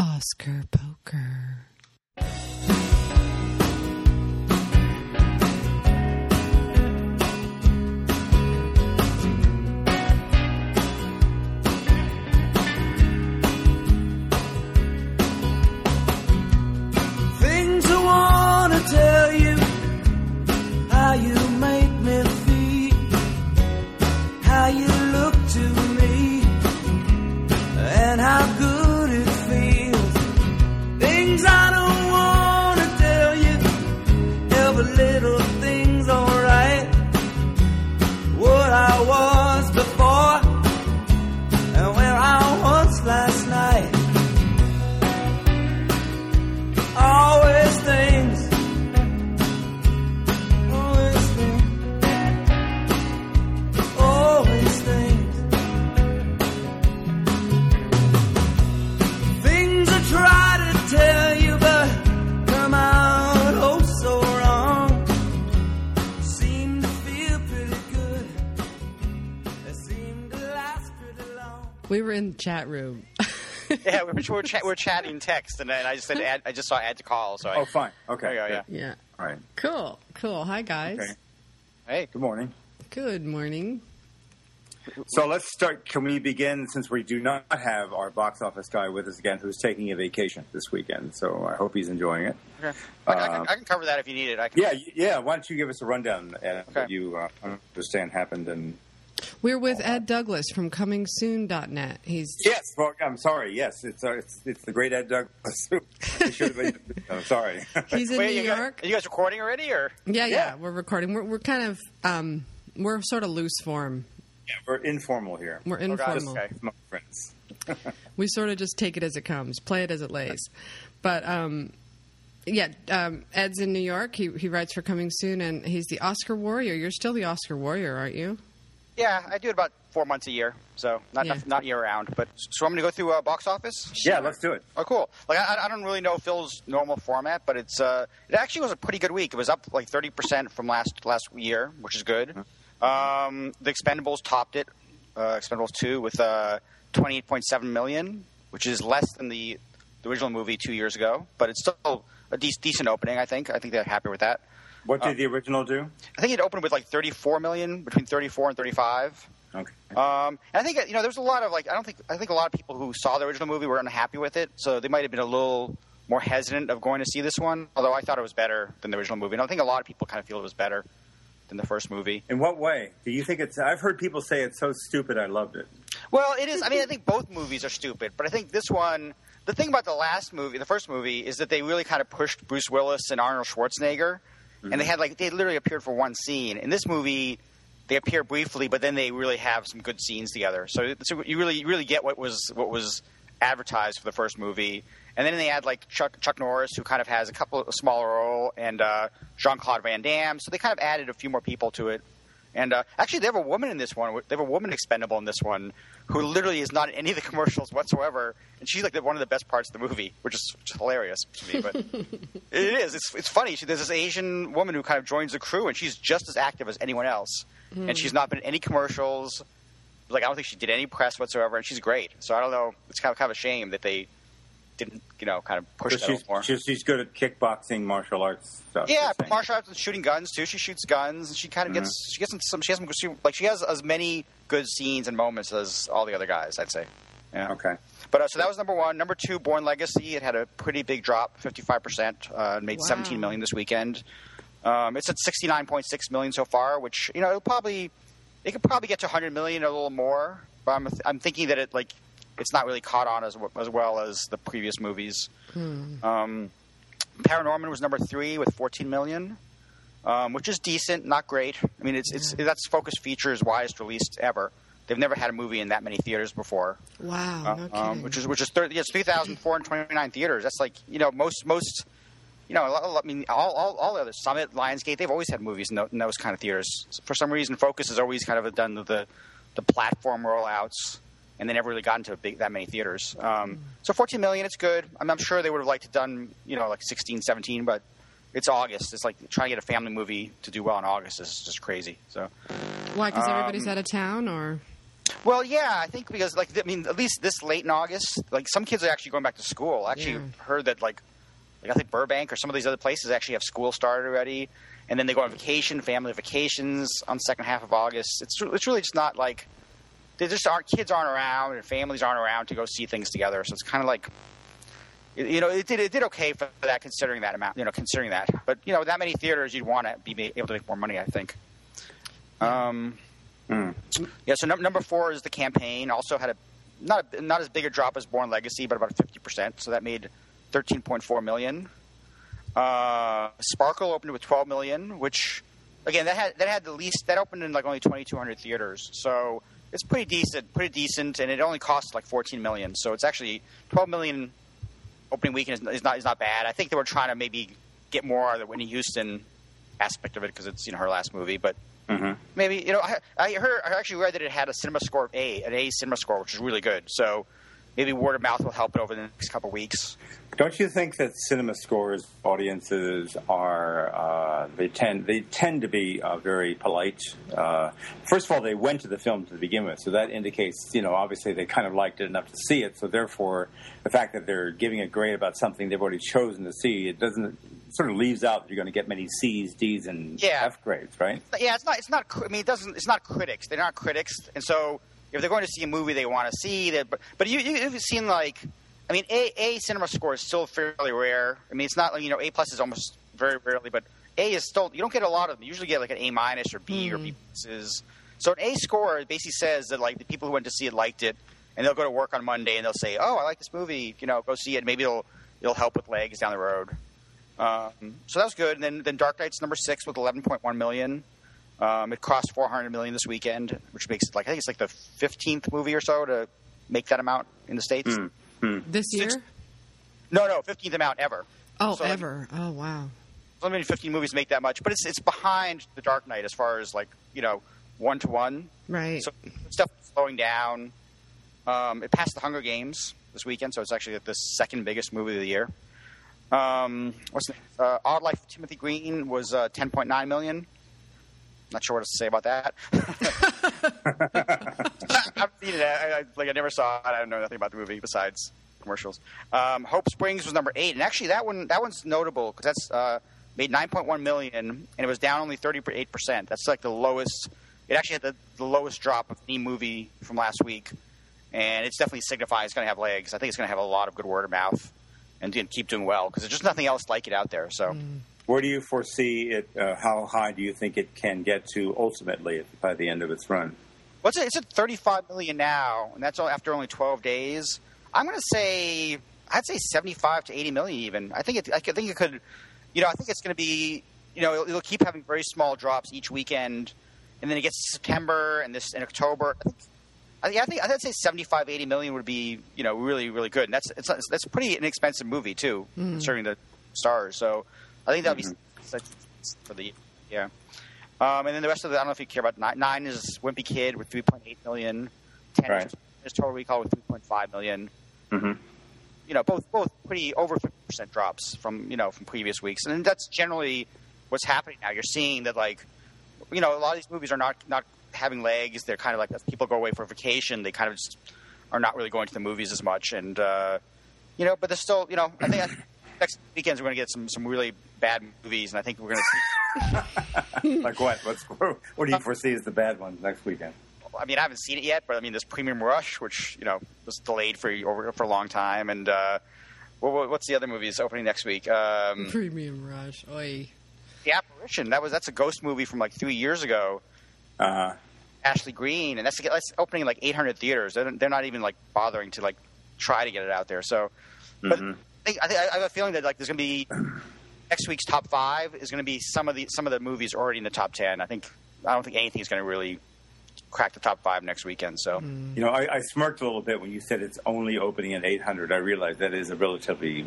Oscar Poker. We were in the chat room. Yeah, we're chatting text, and I just said add, I just saw add to call. So oh, fine. Okay. There you go, yeah. All right. Cool. Hi, guys. Okay. Hey. Good morning. So let's start. Can we begin, since we do not have our box office guy with us again, who's taking a vacation this weekend? So I hope he's enjoying it. Okay. I can cover that if you need it. Yeah. Why don't you give us a rundown of what you understand happened and. We're with Ed Douglas from ComingSoon.net. Yes, it's the great Ed Douglas. I'm sorry. He's in New York. Are you guys recording already? Or yeah, we're recording. We're kind of we're sort of loose form. Yeah, we're informal here. We're informal. Okay. My friends. We sort of just take it as it comes, play it as it lays. But Ed's in New York. He writes for Coming Soon, and he's the Oscar Warrior. You're still the Oscar Warrior, aren't you? Yeah, I do it about 4 months a year, so not year-round. But so I'm going to go through box office? Sure. Yeah, let's do it. Oh, cool. Like I don't really know Phil's normal format, but it actually was a pretty good week. It was up like 30% from last year, which is good. The Expendables topped it, Expendables 2, with $28.7 million, which is less than the original movie 2 years ago. But it's still a decent opening, I think. I think they're happy with that. What did the original do? I think it opened with like 34 million, between 34 and 35. Okay. And I think there was a lot of I think a lot of people who saw the original movie were unhappy with it, so they might have been a little more hesitant of going to see this one. Although I thought it was better than the original movie, and I think a lot of people kind of feel it was better than the first movie. In what way do you think it's? I've heard people say it's so stupid. I loved it. Well, it is. I mean, I think both movies are stupid, but I think this one. The thing about the first movie, is that they really kind of pushed Bruce Willis and Arnold Schwarzenegger. Mm-hmm. And they literally appeared for one scene. In this movie, they appear briefly, but then they really have some good scenes together. So you really get what was advertised for the first movie. And then they add like Chuck Norris, who kind of has a smaller role, and Jean-Claude Van Damme. So they kind of added a few more people to it. And actually, they have a woman in this one. They have a woman expendable in this one who literally is not in any of the commercials whatsoever. And she's like one of the best parts of the movie, which is hilarious to me. But it is. It's funny. There's this Asian woman who kind of joins the crew, and she's just as active as anyone else. Mm. And she's not been in any commercials. Like, I don't think she did any press whatsoever, and she's great. So I don't know. It's kind of a shame that they didn't, kind of push that a little more. She's good at kickboxing, martial arts stuff. Yeah, martial arts and shooting guns too. She shoots guns, and she kind of she has as many good scenes and moments as all the other guys, I'd say. Yeah. Okay. But so that was number one. Number two, Born Legacy. It had a pretty big drop, 55%. Made $17 million this weekend. It's at $69.6 million so far, which it could probably get to $100 million, a little more. But I'm thinking that it like. It's not really caught on as well as the previous movies. Hmm. Paranorman was number three with $14 million, which is decent, not great. I mean, that's Focus Features' widest release ever. They've never had a movie in that many theaters before. Wow, okay. Which is 3,429 theaters. That's like most. I mean, all the other Summit, Lionsgate, they've always had movies in those kind of theaters. For some reason, Focus has always kind of done the platform rollouts. And they never really got into that many theaters. So $14 million, it's good. I'm sure they would have liked to have done, 16, 17, but it's August. It's like trying to get a family movie to do well in August is just crazy. So why? Because everybody's out of town, or Well, yeah, I think because, like, I mean, at least this late in August, like, some kids are actually going back to school. I actually heard that, like, I think Burbank or some of these other places actually have school started already. And then they go on vacation, family vacations on the second half of August. It's really just not, like, they just aren't, kids aren't around and families aren't around to go see things together. So it's kind of like, you know, it did okay for that, considering that amount, you know, considering that. But, you know, that many theaters, you'd want to be able to make more money, I think. Yeah, so number four is The Campaign. Also had not as big a drop as Born Legacy, but about 50%. So that made $13.4 million. Sparkle opened with $12 million, which, again, that had the least. That opened in like only 2,200 theaters. So it's pretty decent, and it only cost like $14 million. So it's actually $12 million opening weekend is not bad. I think they were trying to maybe get more of the Whitney Houston aspect of it because it's, you know, her last movie, but. Mm-hmm. Maybe, you know, I actually read that it had a cinema score of an A cinema score, which is really good. So maybe word of mouth will help it over the next couple of weeks. Don't you think that cinema scores audiences are they tend to be very polite? First of all, they went to the film to begin with, so that indicates, you know, obviously they kind of liked it enough to see it. So therefore, the fact that they're giving a grade about something they've already chosen to see, it doesn't. Sort of leaves out that you're going to get many C's, D's, and F grades, right? Yeah, it's not. I mean, it's not critics. They're not critics, and so if they're going to see a movie they want to see, that. But you've seen, like, I mean, A cinema score is still fairly rare. I mean, it's not like, you know, A+ is almost very rarely, but A is still, you don't get a lot of them. You usually get like an A- or B or B+. So an A score basically says that, like, the people who went to see it liked it, and they'll go to work on Monday and they'll say, "Oh, I like this movie. You know, go see it. Maybe it'll help with legs down the road." So that was good. And then Dark Knight's number 6 with $11.1 million. It cost $400 million this weekend, which makes it, like, I think it's like the 15th movie or so to make that amount in the States. This year? No, 15th amount ever. Oh, so ever. Like, oh, wow. Only so 15 movies make that much. But it's behind The Dark Knight as far as, like, you know, one-to-one. Right. So stuff slowing down. It passed The Hunger Games this weekend, so it's actually the second biggest movie of the year. What's the name? Odd Life of Timothy Green was $10.9 million. Not sure what else to say about that. I've seen it. I never saw it. I don't know nothing about the movie besides commercials. Hope Springs was number 8, and actually that one's notable because that's made $9.1 million, and it was down only 38%. That's like the lowest. It actually had the lowest drop of any movie from last week, and it's definitely signifying it's going to have legs. I think it's going to have a lot of good word of mouth. And keep doing well because there's just nothing else like it out there. So, where do you foresee it? How high do you think it can get to ultimately by the end of its run? Well, it's at $35 million now, and that's after only 12 days. I'm going to say I'd say $75 to $80 million even. I think it could. You know, I think it's going to be. You know, it'll keep having very small drops each weekend, and then it gets to September and this in October. I think I'd say $75-80 million would be, you know, really, really good. And that's a pretty inexpensive movie too, considering the stars. So I think that'll be for the yeah. And then the rest of the, I don't know if you care about 9 is Wimpy Kid with $3.8 million. 10 is Total Recall with $3.5 million. Mm-hmm. You know, both pretty over 50% drops from previous weeks, and that's generally what's happening now. You're seeing that, like, you know, a lot of these movies are not having legs. They're kind of like, as people go away for vacation, they kind of just are not really going to the movies as much, and you know, but there's still, you know, I think next weekends we're going to get some really bad movies, and I think we're going to see like what do you foresee as the bad ones next weekend? I mean, I haven't seen it yet, but I mean, there's Premium Rush, which, you know, was delayed for a long time, and what's the other movies opening next week? Premium Rush. Oy. The Apparition. That's a ghost movie from like 3 years ago. Uh-huh. Ashley Greene, and that's opening like 800 theaters. They're not even like bothering to like try to get it out there. So, but I have a feeling that, like, there's going to be next week's top 5 is going to be some of the movies already in the top 10. I don't think anything is going to really crack the top 5 next weekend. So, you know, I smirked a little bit when you said it's only opening at 800. I realized that is a relatively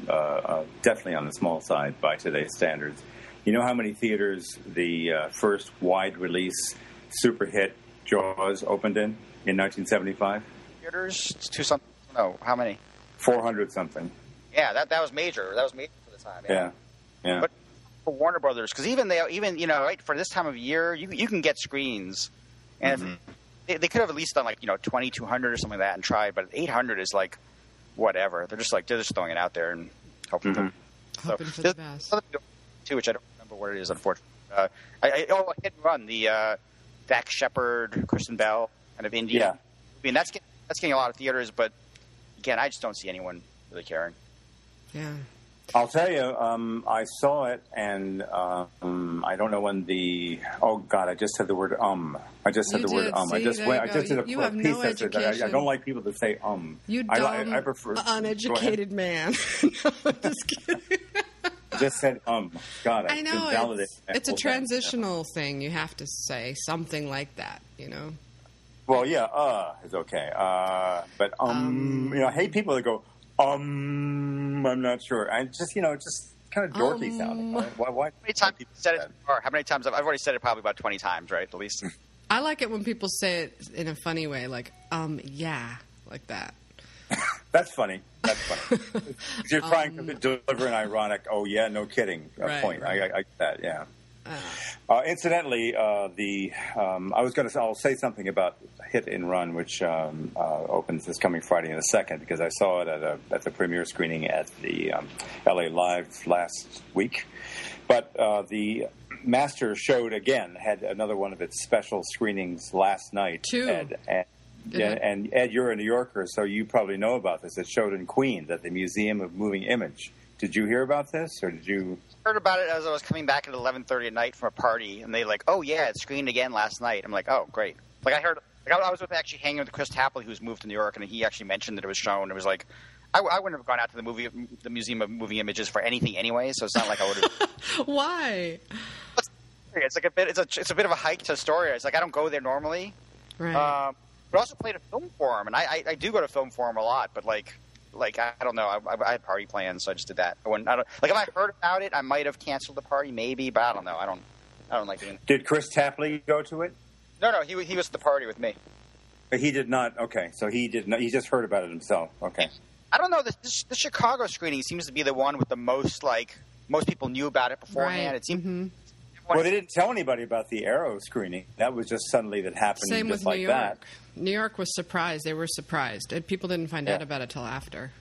definitely on the small side by today's standards. You know how many theaters the first wide release super hit Jaws opened in 1975? Theaters to something. No, how many? 400 something. Yeah, that was major. That was major for the time. Yeah, yeah. But for Warner Brothers, because even you know, right, for this time of year, you can get screens, and they could have at least done like, you know, 2,200 or something like that and tried, but 800 is like whatever. They're just throwing it out there and hoping for the best. Too, which I don't remember what it is, unfortunately. Hit and Run, the Dax Shepard, Kristen Bell, kind of indie. Yeah. I mean, that's getting a lot of theaters, but again, I just don't see anyone really caring. Yeah. I'll tell you, I saw it, and I don't know when the. Oh God, I just said the word I just said the word See, I just did a piece that said that I don't like people to say You dumb, I prefer uneducated man. No, I'm just kidding. Just said God, I know it's a transitional thing. You have to say something like that, you know. Well, yeah, is okay. But you know, I hate people that go I'm not sure. I just, you know, just kind of dorky sounding. Why? How many times people said it? Or how many times I've already said it? Probably about 20 times, right? At least. I like it when people say it in a funny way, like yeah, like that. That's funny. That's funny. You're trying to deliver an ironic, oh yeah, no kidding point. Right. I get that. Yeah. Incidentally, I was going to. I'll say something about Hit and Run, which opens this coming Friday in a second, because I saw it at the premiere screening at the LA Live last week. But the Master showed again, had another one of its special screenings last night. Two. And Ed, you're a New Yorker, so you probably know about this. It showed in Queens at the Museum of Moving Image. Did you hear about this, or did you? Heard about it as I was coming back at 11:30 at night from a party, and they like, oh yeah, it screened again last night. I'm like, oh great. Like I heard, like I was actually hanging with Chris Tapley, who's moved to New York, and he actually mentioned that it was shown. It was like, I wouldn't have gone out to the Museum of Moving Images for anything anyway, so it's not like I would have. Why? It's like it's a bit of a hike to Astoria. It's like I don't go there normally. Right. But I also played a Film Forum, and I do go to Film Forum a lot, but like. Like, I don't know. I had party plans, so I just did that. If I heard about it, I might have canceled the party, maybe, but I don't know. I don't like it. Did Chris Tapley go to it? No. He was at the party with me. But he did not. Okay, so he did not. He just heard about it himself. Okay. I don't know. The Chicago screening seems to be the one with the most, like, most people knew about it beforehand. Right. It seemed. Mm-hmm. Well, they didn't tell anybody about the Arrow screening. That was just suddenly that happened. Same just with like New York. That. New York was surprised. They were surprised. And people didn't find out about it till after.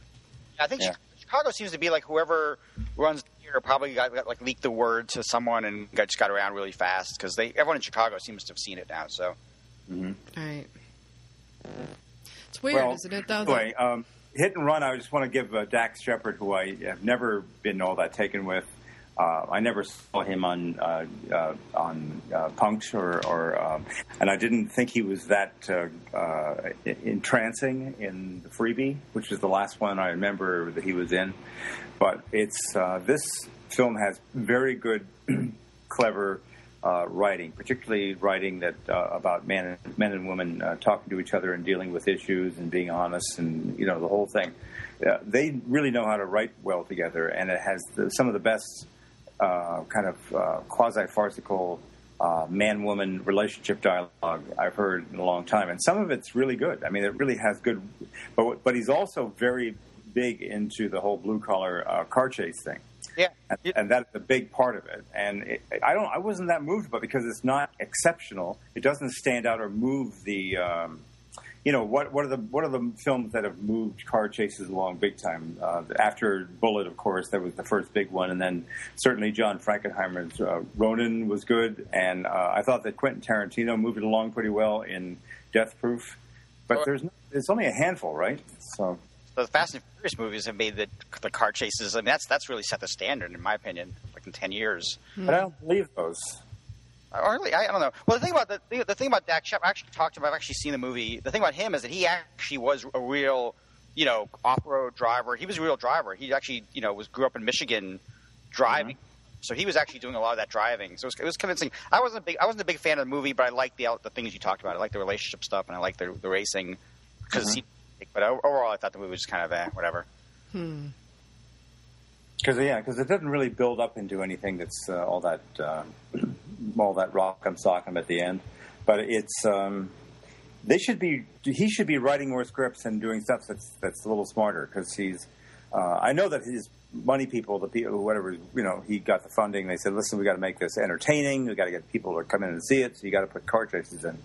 I think Chicago seems to be like whoever runs the theater probably got like leaked the word to someone and just got around really fast, because everyone in Chicago seems to have seen it now. So, All right. It's weird, isn't it? Though. Anyway, Hit and Run. I just want to give Dax Shepard, who I have never been all that taken with. I never saw him on Punk'd or and I didn't think he was that entrancing in The Freebie, which is the last one I remember that he was in. But it's this film has very good, clever writing, particularly writing that about men and women talking to each other and dealing with issues and being honest and you know the whole thing. They really know how to write well together, and it has some of the best. Kind of quasi-farcical man-woman relationship dialogue I've heard in a long time. And some of it's really good. I mean, it really has good... But he's also very big into the whole blue-collar car chase thing. Yeah. And that's a big part of it. And I wasn't that moved, but because it's not exceptional, it doesn't stand out or move the... you know, what are the films that have moved car chases along big time? After Bullet, of course, that was the first big one. And then certainly John Frankenheimer's Ronin was good. And I thought that Quentin Tarantino moved it along pretty well in Death Proof. But it's only a handful, right? So the Fast and Furious movies have made the car chases. I mean, that's really set the standard, in my opinion, like in 10 years. Mm-hmm. But I don't believe those. Or really, I don't know. Well, the thing about Dax Shepard, I actually talked to him. I've actually seen the movie. The thing about him is that he actually was a real, you know, off-road driver. He was a real driver. He actually, you know, grew up in Michigan, driving. Mm-hmm. So he was actually doing a lot of that driving. So it was convincing. I wasn't a big fan of the movie, but I liked the things you talked about. I liked the relationship stuff, and I liked the racing. But overall, I thought the movie was just kind of whatever. Hmm. Because it doesn't really build up into anything that's all that rock'em sock'em at the end. But it's he should be writing more scripts and doing stuff that's a little smarter, because he's I know that his money people, the people, whatever, you know, he got the funding. They said, listen, we got to make this entertaining. We got to get people to come in and see it. So you got to put car chases in.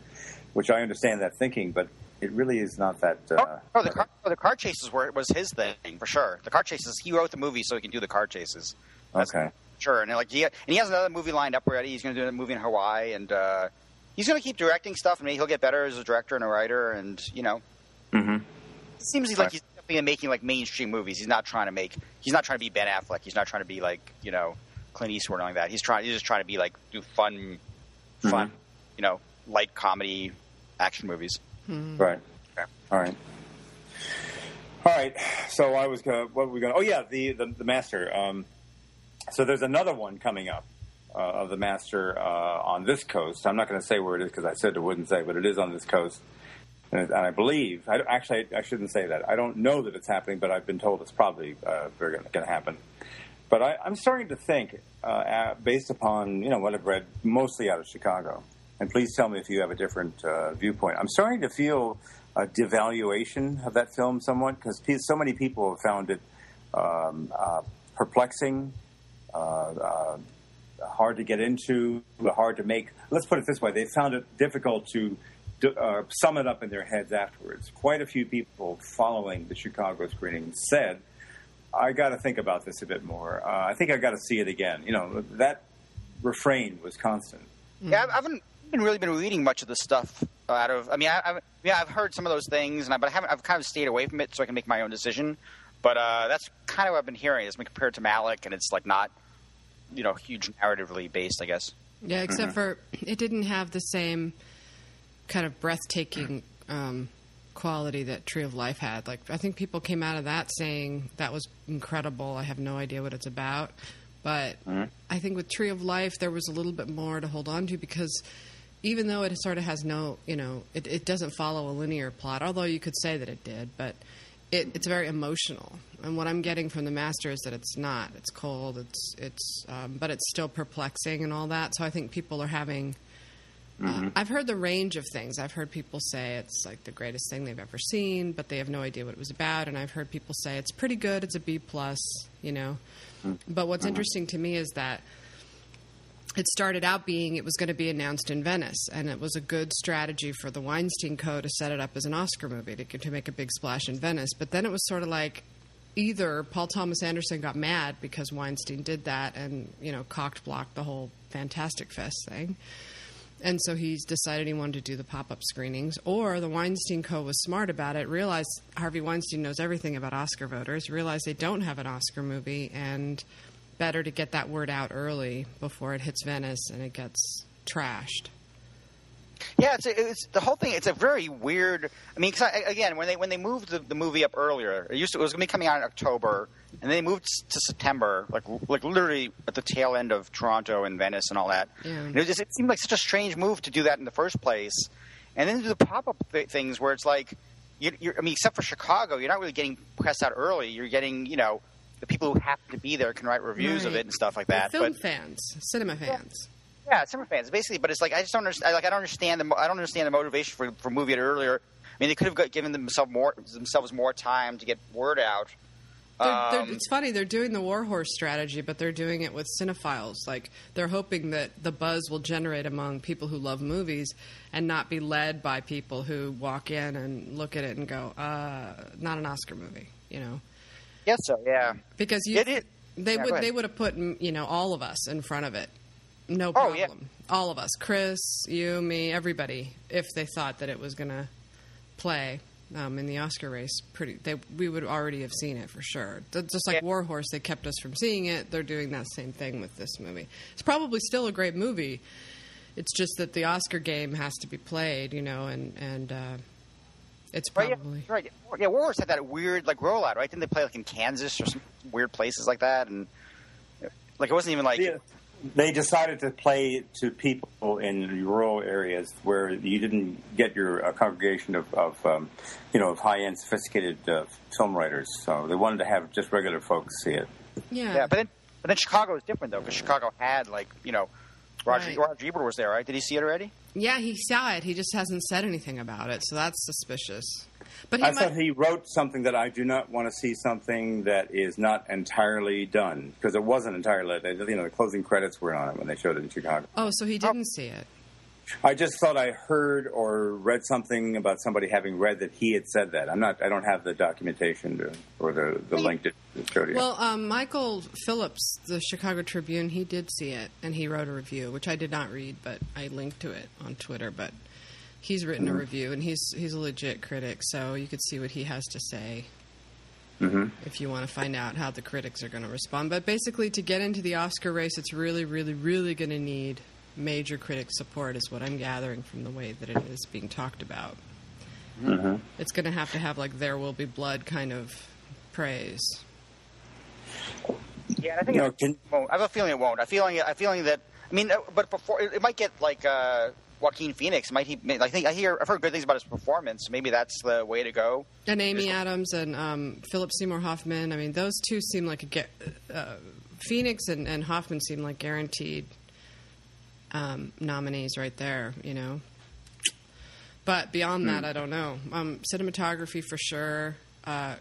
which I understand that thinking, but it really is not that... the car chases was his thing, for sure. The car chases, he wrote the movie so he can do the car chases. That's okay. Sure, and like he has another movie lined up already. He's going to do a movie in Hawaii, and he's going to keep directing stuff, and maybe he'll get better as a director and a writer, and, you know. Mm-hmm. It seems like he's definitely making, like, mainstream movies. He's not trying to make... He's not trying to be Ben Affleck. He's not trying to be, like, you know, Clint Eastwood or like that. He's just trying to be, like, do fun, you know, light comedy action movies. Mm-hmm. Right. Okay. All right. So I was going to... What were we going to... Oh, yeah, the Master... So there's another one coming up of The Master on this coast. I'm not going to say where it is because I said I wouldn't say, but it is on this coast. And I believe – actually, I shouldn't say that. I don't know that it's happening, but I've been told it's probably going to happen. But I'm starting to think, based upon, you know, what I've read mostly out of Chicago, and please tell me if you have a different viewpoint. I'm starting to feel a devaluation of that film somewhat because so many people have found it perplexing, hard to get into, hard to make. Let's put it this way. They found it difficult to sum it up in their heads afterwards. Quite a few people following the Chicago screening said, I got to think about this a bit more. I think I got to see it again. You know, that refrain was constant. Yeah, I haven't really been reading much of the stuff out of – I mean, I've heard some of those things, but I've kind of stayed away from it so I can make my own decision. But that's kind of what I've been hearing. It's been compared to Malick, and it's like not, you know, huge narratively based, I guess. Yeah, except for it didn't have the same kind of breathtaking quality that Tree of Life had. Like, I think people came out of that saying that was incredible. I have no idea what it's about. But I think with Tree of Life, there was a little bit more to hold on to because even though it sort of has no, you know, it doesn't follow a linear plot, although you could say that it did, but... It's very emotional, and what I'm getting from The Master is that it's not. It's cold. But it's still perplexing and all that. So I think people are having. I've heard the range of things. I've heard people say it's like the greatest thing they've ever seen, but they have no idea what it was about. And I've heard people say it's pretty good. It's a B+, you know. But what's interesting to me is that it started out being it was going to be announced in Venice, and it was a good strategy for the Weinstein Co. to set it up as an Oscar movie, to make a big splash in Venice. But then it was sort of like either Paul Thomas Anderson got mad because Weinstein did that and, you know, cocked-blocked the whole Fantastic Fest thing. And so he's decided he wanted to do the pop-up screenings. Or the Weinstein Co. was smart about it, realized Harvey Weinstein knows everything about Oscar voters, realized they don't have an Oscar movie, and... better to get that word out early before it hits Venice and it gets trashed. Yeah, it's the whole thing. It's a very weird. I mean, cause again, when they moved the movie up earlier, it was going to be coming out in October, and they moved to September, like literally at the tail end of Toronto and Venice and all that. Yeah. And it seemed like such a strange move to do that in the first place, and then do the pop up things where it's like, except for Chicago, you're not really getting press out early. You're getting, you know. The people who happen to be there can write reviews of it and stuff like that. Cinema fans. Yeah, cinema fans, basically. But it's like I just don't understand. Like I don't understand the motivation for moving it earlier. I mean, they could have given themselves more time to get word out. It's funny. They're doing the war horse strategy, but they're doing it with cinephiles. Like they're hoping that the buzz will generate among people who love movies and not be led by people who walk in and look at it and go, "Not an Oscar movie," you know. Yes, so yeah. Because they would have put, you know, all of us in front of it. No problem. Oh, yeah. All of us, Chris, you, me, everybody, if they thought that it was going to play in the Oscar race, we would already have seen it for sure. Just like War Horse, they kept us from seeing it. They're doing that same thing with this movie. It's probably still a great movie. It's just that the Oscar game has to be played, you know, and it's probably... Right, yeah. Yeah, War Horse had that weird, like, rollout, right? Didn't they play, like, in Kansas or some weird places like that? And, like, it wasn't even, like... Yeah. They decided to play to people in rural areas where you didn't get your congregation of high-end, sophisticated film writers. So they wanted to have just regular folks see it. Yeah. Yeah, but then Chicago is different, though, because Chicago had, like, you know... Roger Ebert was there, right? Did he see it already? Yeah, he saw it. He just hasn't said anything about it, so that's suspicious. But I thought he wrote something that I do not want to see something that is not entirely done, because it wasn't entirely. You know, the closing credits were on it when they showed it in Chicago. Oh, so he didn't see it. I just thought I heard or read something about somebody having read that he had said that. I'm not. I don't have the documentation to, or the link to Jody. Well, Michael Phillips, the Chicago Tribune, he did see it and he wrote a review, which I did not read, but I linked to it on Twitter. But he's written a review and he's a legit critic, so you could see what he has to say. If you want to find out how the critics are going to respond. But basically, to get into the Oscar race, it's really, really, really going to need major critic support is what I'm gathering from the way that it is being talked about. It's going to have, like, There Will Be Blood kind of praise. Yeah, I think it won't. I have a feeling it won't. I feel that... I mean, but before, it might get, like... Joaquin Phoenix I've heard good things about his performance. Maybe that's the way to go. And Amy Adams and Philip Seymour Hoffman. I mean, those two seem like Phoenix and Hoffman seem like guaranteed nominees right there. You know, but beyond that, I don't know. Cinematography for sure.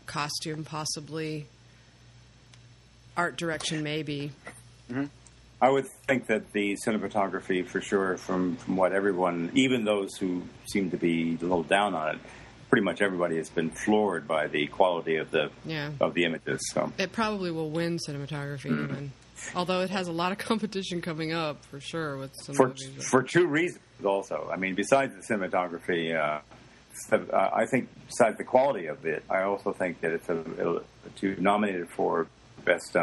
Costume possibly. Art direction maybe. I would think that the cinematography, for sure, from what everyone, even those who seem to be a little down on it, pretty much everybody has been floored by the quality of the images. So it probably will win cinematography, even, although it has a lot of competition coming up, for sure, with some movies. For two reasons, also. I mean, besides the cinematography, I think besides the quality of it, I also think that to nominate it for best...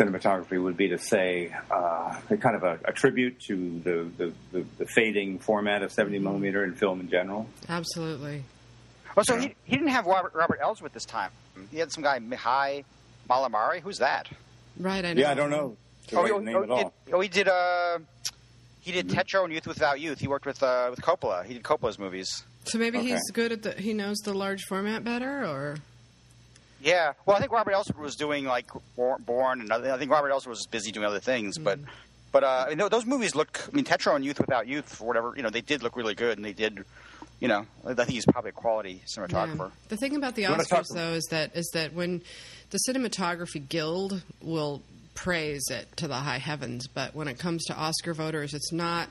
cinematography would be to say kind of a tribute to the fading format of 70 millimeter in film in general. Absolutely. Well, so he didn't have Robert Ellsworth this time. He had some guy, Mihai Malamari. Who's that? Right, I know. Yeah, I don't know the name at all. He did Tetro and Youth Without Youth. He worked with Coppola. He did Coppola's movies. So maybe he's good at he knows the large format better, or... Yeah, well, I think Robert Ellsworth was doing, like, Born, and I think Robert Ellsworth was busy doing other things, but those movies look, I mean, Tetro and Youth Without Youth, or whatever, you know, they did look really good, and they did, you know, I think he's probably a quality cinematographer. Yeah. The thing about the Oscars, though, is that when the Cinematography Guild will praise it to the high heavens, but when it comes to Oscar voters, it's not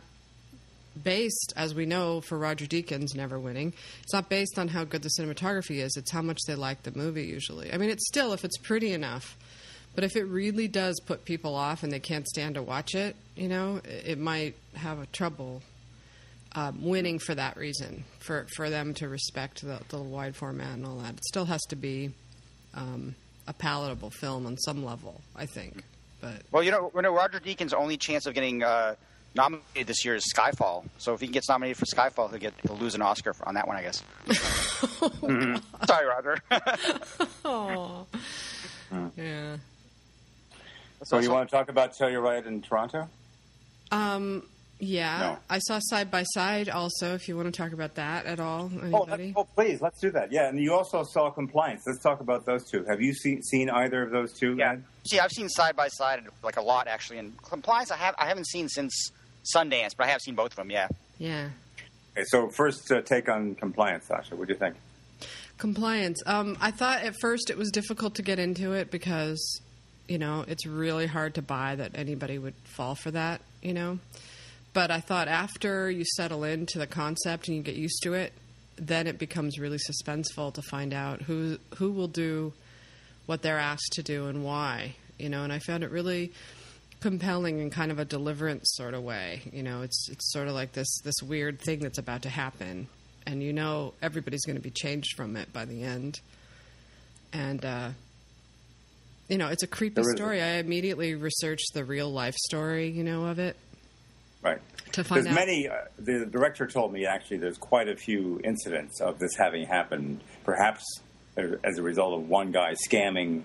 based, as we know, for Roger Deakins never winning, it's not based on how good the cinematography is. It's how much they like the movie, usually. I mean, it's still, if it's pretty enough. But if it really does put people off and they can't stand to watch it, you know, it might have a trouble winning for that reason, for them to respect the wide format and all that. It still has to be a palatable film on some level, I think. But well, you know Roger Deakins' only chance of getting... nominated this year is Skyfall, so if he gets nominated for Skyfall, he'll lose an Oscar on that one, I guess. Sorry, Roger. Yeah. So you want to talk about Telluride in Toronto? Yeah, no. I saw Side-by-Side also, if you want to talk about that at all. Anybody? Oh, please, let's do that. Yeah, and you also saw Compliance. Let's talk about those two. Have you seen either of those two? Yeah. See, I've seen Side-by-Side, like, a lot, actually. And Compliance I haven't seen since Sundance, but I have seen both of them, yeah. Yeah. Okay, so first take on Compliance, Sasha. What do you think? Compliance. I thought at first it was difficult to get into it because, you know, it's really hard to buy that anybody would fall for that, you know? But I thought after you settle into the concept and you get used to it, then it becomes really suspenseful to find out who will do what they're asked to do and why, you know. And I found it really compelling in kind of a Deliverance sort of way. You know, it's sort of like this weird thing that's about to happen, and you know everybody's going to be changed from it by the end. And you know, it's a creepy story. I immediately researched the real life story, you know, of it. Right. To find out. The director told me, actually, there's quite a few incidents of this having happened, perhaps as a result of one guy scamming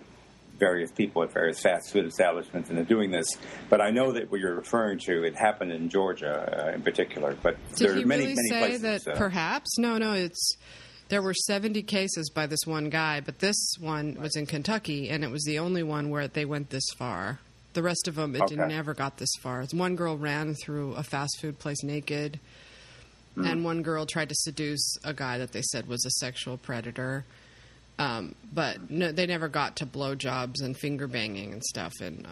various people at various fast food establishments into doing this. But I know that what you're referring to, it happened in Georgia in particular. But there are many, many places. Did he really say that perhaps? No, there were 70 cases by this one guy, but this one was in Kentucky, and it was the only one where they went this far. The rest of them, never got this far. One girl ran through a fast food place naked, and one girl tried to seduce a guy that they said was a sexual predator. But no, they never got to blowjobs and finger banging and stuff. And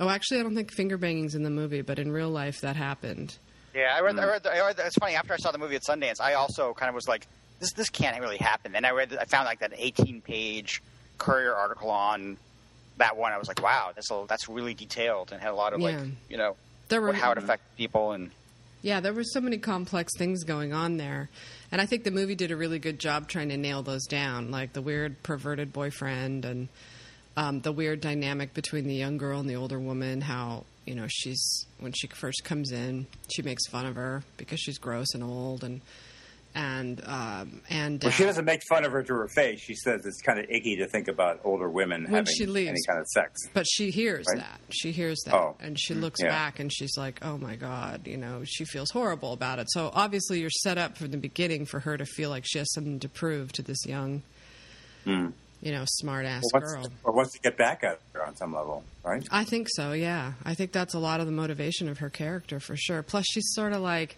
actually, I don't think finger banging's in the movie, but in real life, that happened. Yeah, I read it's funny. After I saw the movie at Sundance, I also kind of was like, this can't really happen. Then I found like that 18-page Courier article on that one. I was like, wow, that's really detailed and had a lot of like, you know, how it affected people and. Yeah, there were so many complex things going on there. And I think the movie did a really good job trying to nail those down, like the weird perverted boyfriend and the weird dynamic between the young girl and the older woman, how, you know, she's when she first comes in, she makes fun of her because she's gross and old and well, she doesn't make fun of her to her face. She says it's kind of icky to think about older women when having she leaves, any kind of sex. But she hears that. She hears that. Oh. And she looks back and she's like, oh, my God. You know, she feels horrible about it. So obviously you're set up from the beginning for her to feel like she has something to prove to this young, you know, smart-ass girl. Or wants to get back at her on some level, right? I think so, yeah. I think that's a lot of the motivation of her character for sure. Plus she's sort of like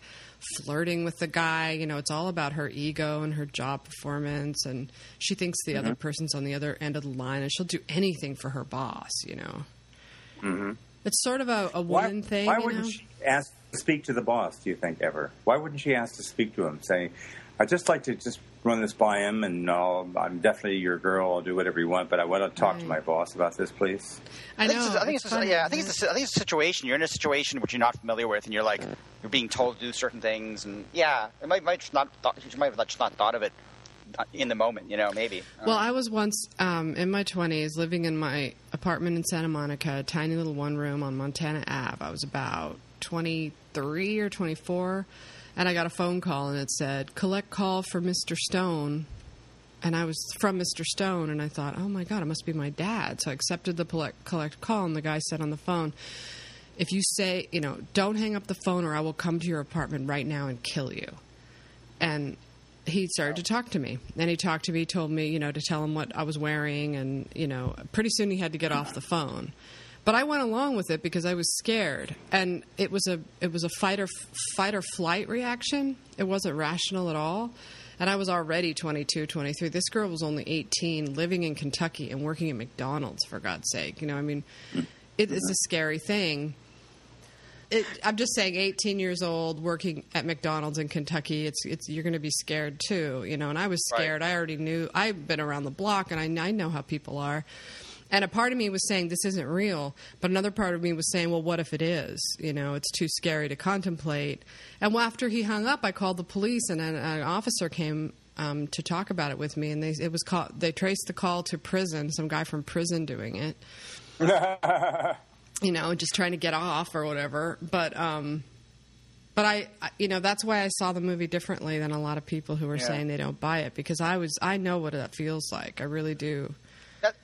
flirting with the guy, you know, it's all about her ego and her job performance, and she thinks the other person's on the other end of the line, and she'll do anything for her boss, you know. It's sort of a woman thing. Why wouldn't she ask to speak to the boss, do you think, ever? Why wouldn't she ask to speak to him, say, I'd just like to just run this by him, and I'm definitely your girl, I'll do whatever you want, but I want to talk to my boss about this, please. I think it's a situation. You're in a situation which you're not familiar with, and you're like, you're being told to do certain things, and it might have not thought of it in the moment, you know, maybe. Well, I was once in my 20s living in my apartment in Santa Monica, a tiny little one room on Montana Ave. I was about 23 or 24. And I got a phone call, and it said, collect call for Mr. Stone. And I was from Mr. Stone, and I thought, oh, my God, it must be my dad. So I accepted the collect call, and the guy said on the phone, if you say, you know, don't hang up the phone or I will come to your apartment right now and kill you. And he started to talk to me. And he talked to me, told me, you know, to tell him what I was wearing. And, you know, pretty soon he had to get off the phone. But I went along with it because I was scared, and it was a fight or flight reaction. It wasn't rational at all, and I was already 22, 23. This girl was only 18, living in Kentucky and working at McDonald's, for God's sake. You know, I mean, it's a scary thing. I'm just saying, 18 years old, working at McDonald's in Kentucky, you're going to be scared too, you know. And I was scared. Right. I already knew. I've been around the block, and I know how people are. And a part of me was saying, this isn't real. But another part of me was saying, well, what if it is? You know, it's too scary to contemplate. And after he hung up, I called the police, and an officer came to talk about it with me. And they traced the call to prison, some guy from prison doing it. You know, just trying to get off or whatever. But I, you know, that's why I saw the movie differently than a lot of people who are saying they don't buy it. Because I know what that feels like. I really do.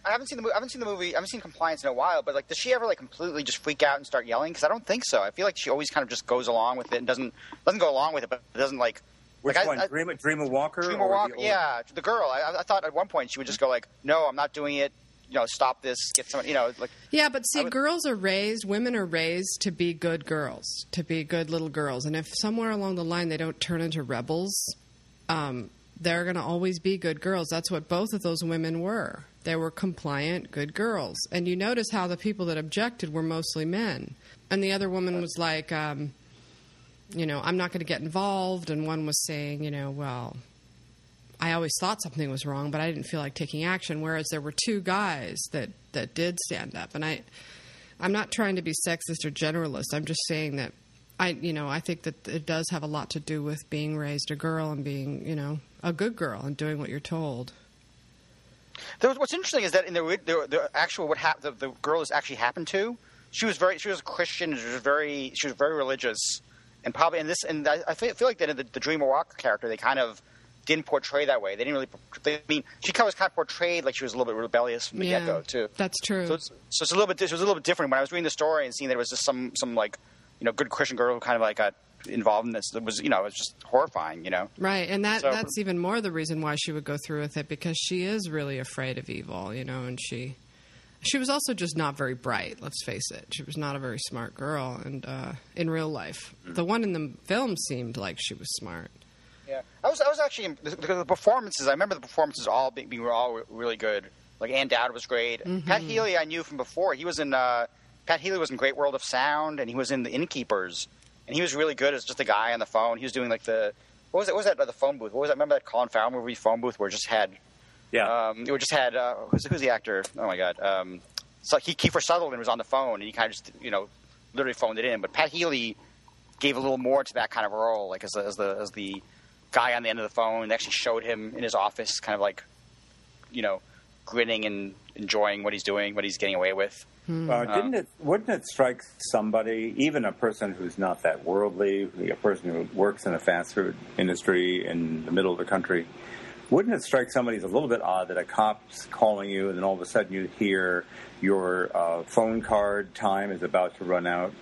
I haven't seen Compliance in a while, but like, does she ever like completely just freak out and start yelling? Because I don't think so. I feel like she always kind of just goes along with it and doesn't go along with it, but it doesn't like. Which like one? Dreama Walker. Dreama Walker. Yeah, the girl. I thought at one point she would just go like, "No, I'm not doing it. You know, stop this. Get someone." You know, like. Yeah, but see, women are raised to be good girls, to be good little girls, and if somewhere along the line they don't turn into rebels, they're going to always be good girls. That's what both of those women were. They were compliant, good girls. And you notice how the people that objected were mostly men. And the other woman was like, you know, I'm not going to get involved. And one was saying, you know, well, I always thought something was wrong, but I didn't feel like taking action. Whereas there were two guys that did stand up. And I'm not trying to be sexist or generalist. I'm just saying that, I think that it does have a lot to do with being raised a girl and being, you know, a good girl and doing what you're told. What's interesting is that in the actual the girl this actually happened to, she was a Christian. She was very religious, and probably in this. And I feel like that in the Dreama Walker character, they kind of didn't portray that way. They didn't really. I mean, she was kind of portrayed like she was a little bit rebellious from the get go too. That's true. So it's a little bit. It was a little bit different when I was reading the story and seeing that it was just some like, you know, good Christian girl who kind of like got involved in this. That was, you know, it was just horrifying, you know. Right, and that's even more the reason why she would go through with it, because she is really afraid of evil, you know. And she was also just not very bright. Let's face it, she was not a very smart girl. And in real life, the one in the film seemed like she was smart. Yeah, I was actually because the performances. I remember the performances all being really good. Like Ann Dowd was great. Pat Healy, I knew from before. He was in Great World of Sound, and he was in The Innkeepers. And he was really good as just a guy on the phone. He was doing like the the Phone Booth? What was that? Remember that Colin Farrell movie, Phone Booth, where it just had who's the actor? Oh my god. So Kiefer Sutherland was on the phone, and he kind of just literally phoned it in. But Pat Healy gave a little more to that kind of role, like as the guy on the end of the phone. They actually showed him in his office, kind of like grinning and enjoying what he's doing, what he's getting away with. Wouldn't it strike somebody, even a person who's not that worldly, a person who works in a fast food industry in the middle of the country, wouldn't it strike somebody as a little bit odd that a cop's calling you and then all of a sudden you hear your phone card time is about to run out?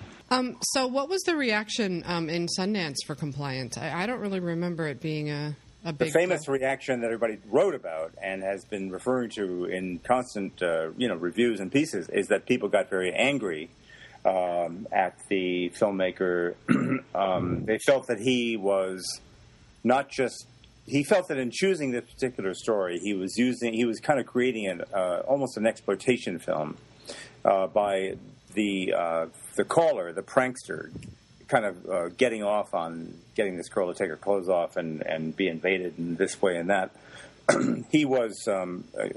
So what was the reaction in Sundance for Compliance? I don't really remember it being a big... The famous reaction that everybody wrote about and has been referring to in constant reviews and pieces is that people got very angry at the filmmaker. They felt that he was not just... He felt that in choosing this particular story, he was kind of creating almost an exploitation film by the caller, the prankster, kind of getting off on getting this girl to take her clothes off and be invaded in this way and that. He was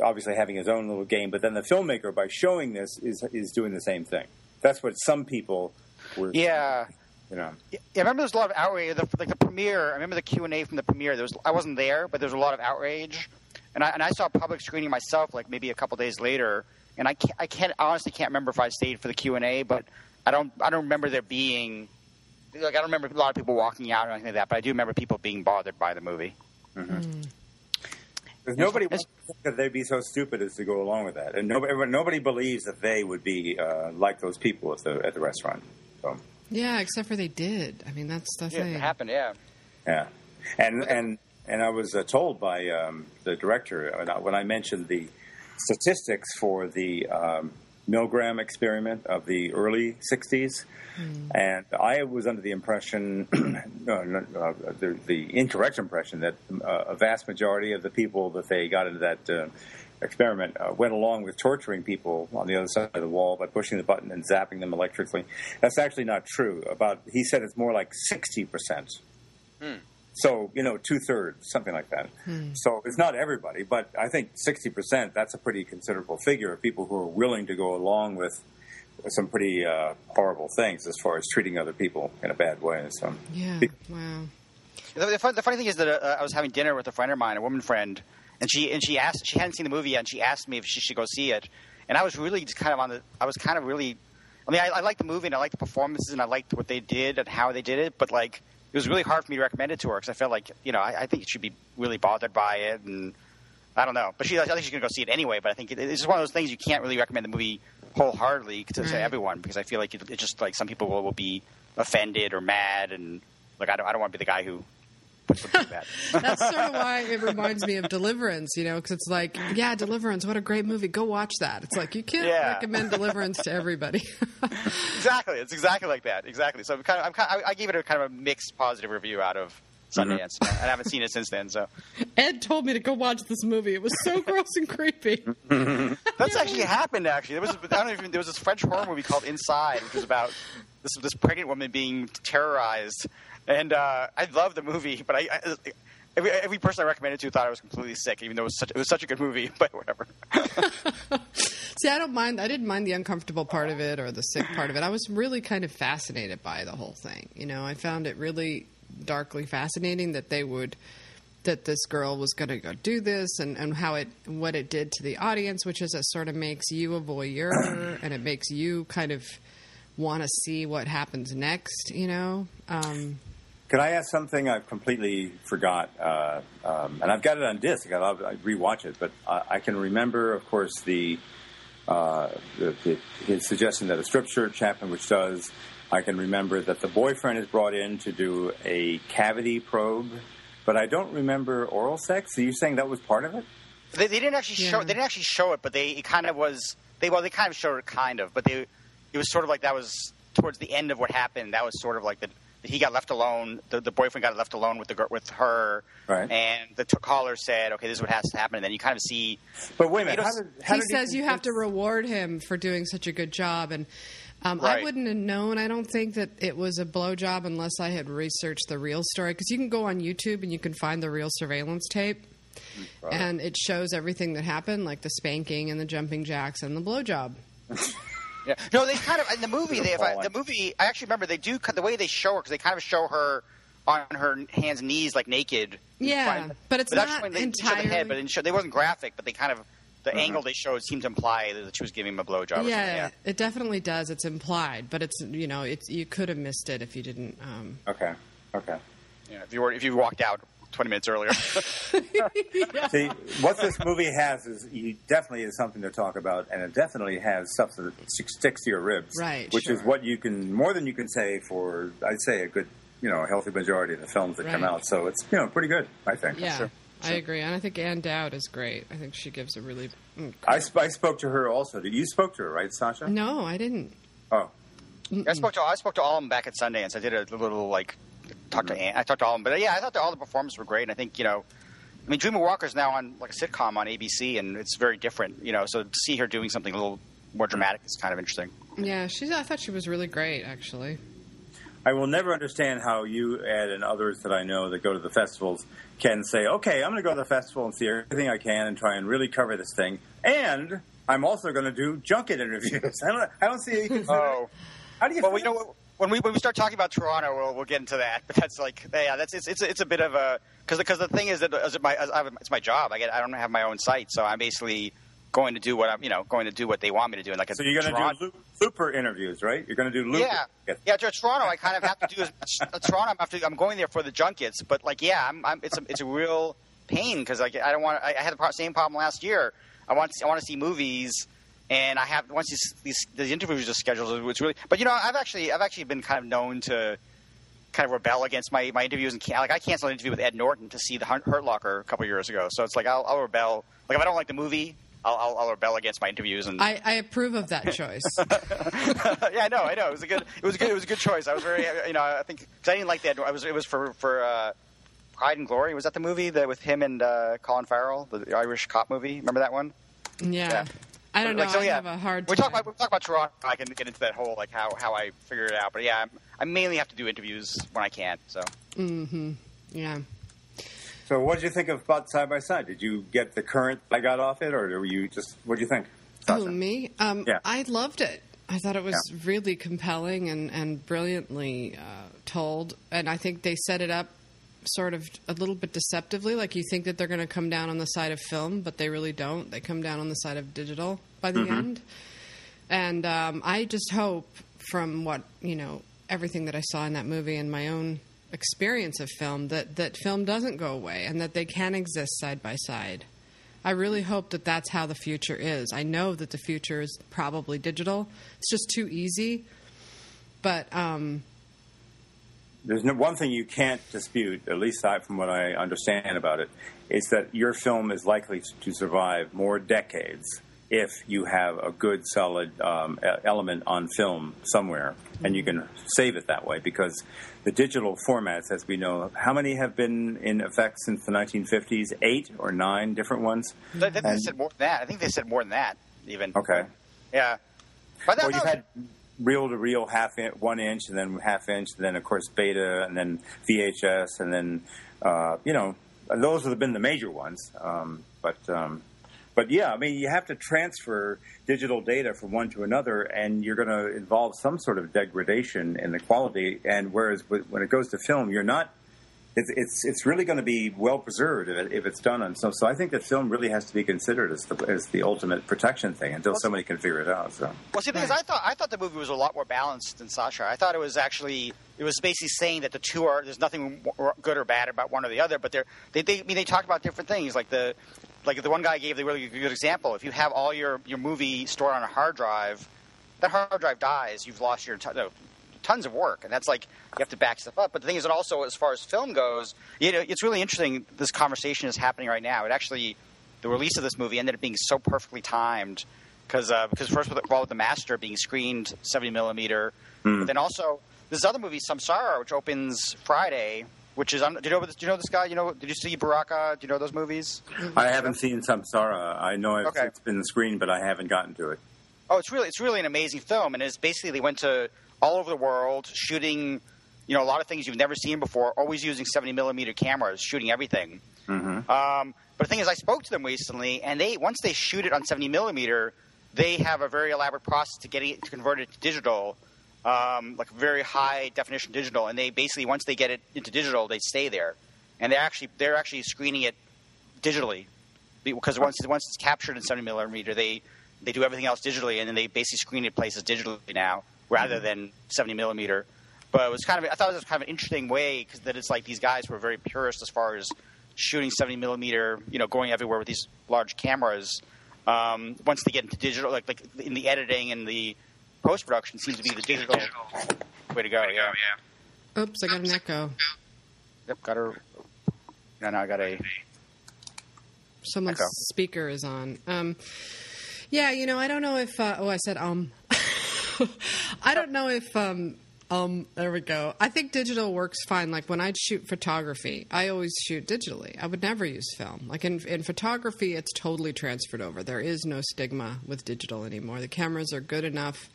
obviously having his own little game, but then the filmmaker, by showing this, is doing the same thing. That's what some people were... Yeah. I remember there was a lot of outrage. The premiere, I remember the Q&A from the premiere. I wasn't there, but there was a lot of outrage. And I saw a public screening myself, like maybe a couple days later. And I honestly can't remember if I stayed for the Q&A, but I don't remember there being like I don't remember a lot of people walking out or anything like that. But I do remember people being bothered by the movie. Mm-hmm. Mm. Because nobody would think that they'd be so stupid as to go along with that, and nobody believes that they would be like those people at the restaurant. So. Yeah, except for they did. I mean, that's definitely... Yeah, it happened, yeah. Yeah. And I was told by the director, when I mentioned the statistics for the Milgram experiment of the early 60s, and I was under the impression, the incorrect impression, that a vast majority of the people that they got into that experiment went along with torturing people on the other side of the wall by pushing the button and zapping them electrically. That's actually not true. He said it's more like 60%. So, 2/3, something like that. So it's not everybody, but I think 60%, that's a pretty considerable figure of people who are willing to go along with some pretty horrible things as far as treating other people in a bad way. So, yeah, wow. The funny thing is that I was having dinner with a friend of mine, a woman friend, and she hadn't seen the movie yet, and she asked me if she should go see it. And I was really just kind of I liked the movie, and I liked the performances, and I liked what they did and how they did it, but like it was really hard for me to recommend it to her because I felt like, I think she'd be really bothered by it, and I don't know. But I think she's going to go see it anyway, but I think it's just one of those things you can't really recommend the movie wholeheartedly to everyone because I feel like it's just like some people will be offended or mad, and like I don't want to be the guy who... That's sort of why it reminds me of Deliverance, because it's like, yeah, Deliverance, what a great movie. Go watch that. It's like you can't recommend Deliverance to everybody. Exactly. It's exactly like that. Exactly. So I gave it a kind of a mixed positive review out of Sundance. Mm-hmm. I haven't seen it since then. So Ed told me to go watch this movie. It was so gross and creepy. That's actually happened. Actually, there was this French horror movie called Inside, which was about this pregnant woman being terrorized. And I loved the movie, but every person I recommended to thought I was completely sick, even though it was such a good movie. But whatever. See, I didn't mind the uncomfortable part of it or the sick part of it. I was really kind of fascinated by the whole thing. I found it really darkly fascinating that this girl was going to go do this, and how what it did to the audience, which is it sort of makes you a voyeur and it makes you kind of want to see what happens next. Could I ask something I've completely forgot? And I've got it on disc. I'll rewatch it, but I can remember, of course, his suggestion that a strip shirt Chapman, which does. I can remember that the boyfriend is brought in to do a cavity probe, but I don't remember oral sex. So you're saying that was part of it? They didn't actually show. They didn't actually show it, but they kind of showed it, but it was sort of like that was towards the end of what happened. That was sort of like the he got left alone. The boyfriend got left alone with her, right. And the caller said, "Okay, this is what has to happen." And then you kind of see. But wait a minute. He says you have to reward him for doing such a good job, and right. I wouldn't have known. I don't think that it was a blowjob unless I had researched the real story, because you can go on YouTube and you can find the real surveillance tape. Right. And it shows everything that happened, like the spanking and the jumping jacks and the blowjob. Yeah. No, they kind of in the movie. I actually remember they do the way they show her, because they kind of show her on her hands and knees, like naked. Yeah, but it's not entirely. They showed the head, but they wasn't graphic. But they kind of the angle they showed seemed to imply that she was giving him a blowjob. Yeah, it definitely does. It's implied, but it's you could have missed it if you didn't. Okay. Yeah, if you walked out 20 minutes earlier. Yeah. See, what this movie has is something to talk about, and it definitely has stuff that sticks to your ribs, right? Which is what you can more than you can say for, I'd say, a good, healthy majority of the films that come out. So it's pretty good, I think. Yeah, sure. I agree, and I think Ann Dowd is great. I think she gives a really. I spoke to her also. You spoke to her, right, Sasha? No, I didn't. Oh, I spoke to all of them back at Sundance. I did a little I talked to all of them, but I thought all the performances were great. And I think Dreama Walker is now on like a sitcom on ABC, and it's very different. So to see her doing something a little more dramatic is kind of interesting. Yeah, I thought she was really great, actually. I will never understand how you, Ed, and others that I know that go to the festivals can say, "Okay, I'm going to go to the festival and see everything I can and try and really cover this thing, and I'm also going to do junket interviews." I don't see how you can. Oh, how do you? Well, When we start talking about Toronto, we'll get into that. But that's it's a bit of a because the thing is that it's my job. I don't have my own site, so I'm basically going to do what what they want me to do. And so you're going to do looper interviews, right? You're going to do looper. Yeah. To Toronto, I kind of have to do Toronto. I'm going there for the junkets, but it's a real pain because I don't want. I had the same problem last year. I want to see movies. And I have once these interviews are scheduled, it's really. But I've actually been kind of known to kind of rebel against my interviews, and I canceled an interview with Ed Norton to see the Hurt Locker a couple years ago. So it's I'll rebel. Like if I don't like the movie, I'll rebel against my interviews. And I approve of that choice. Yeah, I know. It was a good choice. I was very I think because I didn't like that. It was for Pride and Glory. Was that the movie that with him and Colin Farrell, the Irish cop movie? Remember that one? Yeah. I don't know. I have a hard time. We talk about Toronto. I can get into that whole how I figure it out. But yeah, I mainly have to do interviews when I can. So. Mm-hmm. Yeah. So what did you think about Side-by-Side? Did you get the current I got off it, or were you just? What did you think? Sasha? Oh, me? Yeah. I loved it. I thought it was really compelling and brilliantly told. And I think they set it up sort of a little bit deceptively, like you think that they're going to come down on the side of film, but they really don't. They come down on the side of digital by the end. And I just hope from what, everything that I saw in that movie and my own experience of film, that film doesn't go away and that they can exist side by side. I really hope that that's how the future is. I know that the future is probably digital. It's just too easy. But, there's one thing you can't dispute, at least from what I understand about it, is that your film is likely to survive more decades if you have a good, solid element on film somewhere, and you can save it that way. Because the digital formats, as we know, how many have been in effect since the 1950s? 8 or 9 different ones? I think they said more than that. Even. Okay. Yeah. But that you had reel-to-reel, 1 inch, and then 1/2 inch, and then, of course, Beta, and then VHS, and then, those have been the major ones. But yeah, I mean, you have to transfer digital data from one to another, and you're going to involve some sort of degradation in the quality, and whereas when it goes to film, you're not – it's really going to be well-preserved if it's done on so. So I think that film really has to be considered as the ultimate protection thing until somebody can figure it out. So. Well, see, because I thought the movie was a lot more balanced than Sasha. I thought it was basically saying that the two are – there's nothing good or bad about one or the other, but they talked about different things. Like the one guy gave the really good example. If you have all your movie stored on a hard drive, that hard drive dies. You've lost your tons of work, and that's you have to back stuff up. But the thing is that also, as far as film goes, it's really interesting this conversation is happening right now. The release of this movie ended up being so perfectly timed Because first with The Master being screened 70 millimeter, but then also this other movie Samsara, which opens Friday, which is do you know this guy? Did you see Baraka? Do you know those movies? I haven't seen Samsara. I know it's been screened, but I haven't gotten to it. Oh, it's really an amazing film, and it's basically they went to all over the world shooting, a lot of things you've never seen before, always using 70 millimeter cameras, shooting everything. Mm-hmm. But the thing is, I spoke to them recently, and once they shoot it on 70 millimeter, they have a very elaborate process to get it to convert it to digital, like very high definition digital. And they basically once they get it into digital, they stay there, and they're actually screening it digitally because once it's captured in 70 millimeter, they do everything else digitally, and then they basically screen it places digitally now rather than 70 millimeter. But it was I thought it was an interesting way because that it's like these guys were very purist as far as shooting 70 millimeter, going everywhere with these large cameras. Once they get into digital, like in the editing and the post-production, seems to be the digital way to go. Yeah. Oops, I got an echo. Yep, got her. No, I got a. Someone's echo. Speaker is on. Yeah, I don't know if. I said I don't know if. There we go. I think digital works fine. Like when I'd shoot photography, I always shoot digitally. I would never use film. Like in photography, it's totally transferred over. There is no stigma with digital anymore. The cameras are good enough.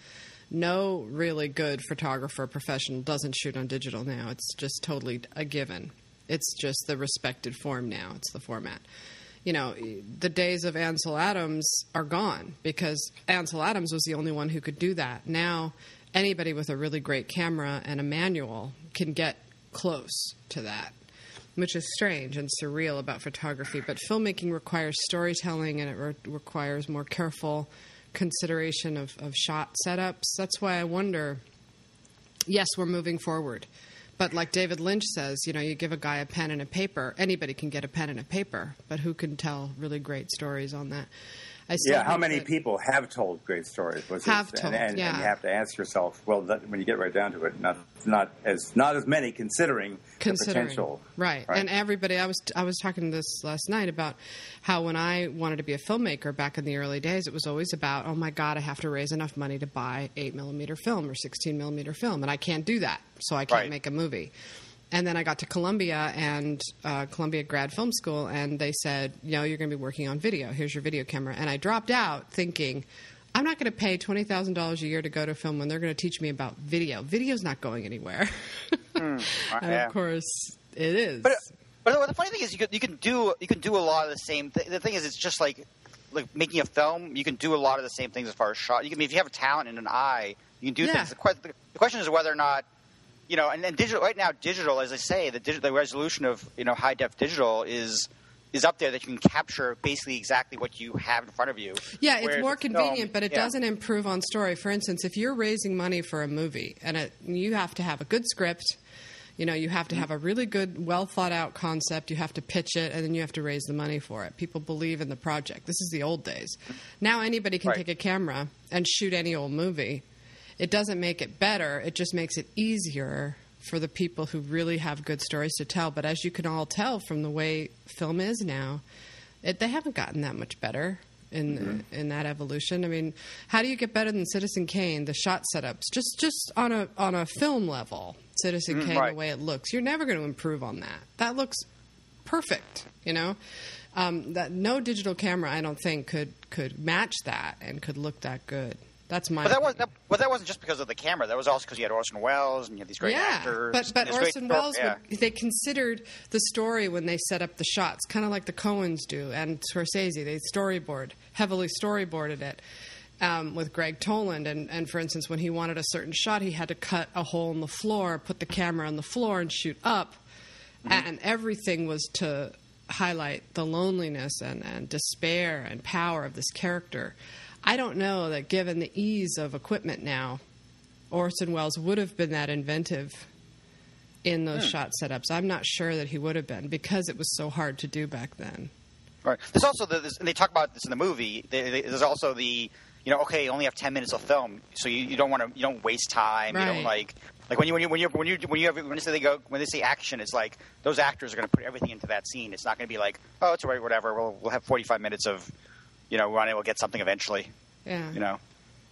No really good photographer professional doesn't shoot on digital now. It's just totally a given. It's just the respected form now. It's the format. The days of Ansel Adams are gone because Ansel Adams was the only one who could do that. Now, anybody with a really great camera and a manual can get close to that, which is strange and surreal about photography. But filmmaking requires storytelling, and it requires more careful consideration of shot setups. That's why I wonder, yes, we're moving forward. But like David Lynch says, you give a guy a pen and a paper. Anybody can get a pen and a paper, but who can tell really great stories on that? How many people have told great stories? And you have to ask yourself, when you get right down to it, not as many considering the potential. Right. And everybody, I was talking to this last night about how when I wanted to be a filmmaker back in the early days, it was always about, oh my God, I have to raise enough money to buy 8mm film or 16mm film, and I can't do that, so I can't make a movie. And then I got to Columbia and Columbia Grad Film School, and they said, you're going to be working on video. Here's your video camera. And I dropped out thinking, I'm not going to pay $20,000 a year to go to film when they're going to teach me about video. Video's not going anywhere. Of course, it is. But the funny thing is, you can do a lot of the same thing. The thing is, it's just like making a film. You can do a lot of the same things as far as shot. If you have a talent and an eye, you can do things. The question is whether or not. And digital right now, digital, as I say, the resolution of high def digital is up there that you can capture basically exactly what you have in front of you. Yeah, it's more convenient, but it doesn't improve on story. For instance, if you're raising money for a movie and you have to have a good script, you have to have a really good, well thought out concept. You have to pitch it, and then you have to raise the money for it. People believe in the project. This is the old days. Now anybody can take a camera and shoot any old movie. It doesn't make it better. It just makes it easier for the people who really have good stories to tell. But as you can all tell from the way film is now, they haven't gotten that much better in that evolution. I mean, how do you get better than Citizen Kane? The shot setups, just on a film level, Citizen Kane, the way it looks, you're never going to improve on that. That looks perfect, That no digital camera, I don't think, could match that and could look that good. That's my opinion. That wasn't just because of the camera. That was also because you had Orson Welles and you had these great actors. But Orson Welles, they considered the story when they set up the shots, kind of like the Coens do and Scorsese. They heavily storyboarded it with Greg Toland. And for instance, when he wanted a certain shot, he had to cut a hole in the floor, put the camera on the floor and shoot up. Mm-hmm. And everything was to highlight the loneliness and despair and power of this character. I don't know that given the ease of equipment now, Orson Welles would have been that inventive in those shot setups. I'm not sure that he would have been because it was so hard to do back then. Right. There's also and they talk about this in the movie. There's also the you only have 10 minutes of film, so you don't want to waste time. Right. You don't like when they say action, it's like those actors are going to put everything into that scene. It's not going to be like, oh, it's all right, whatever. We'll have 45 minutes of. Ronnie will get something eventually. Yeah. You know?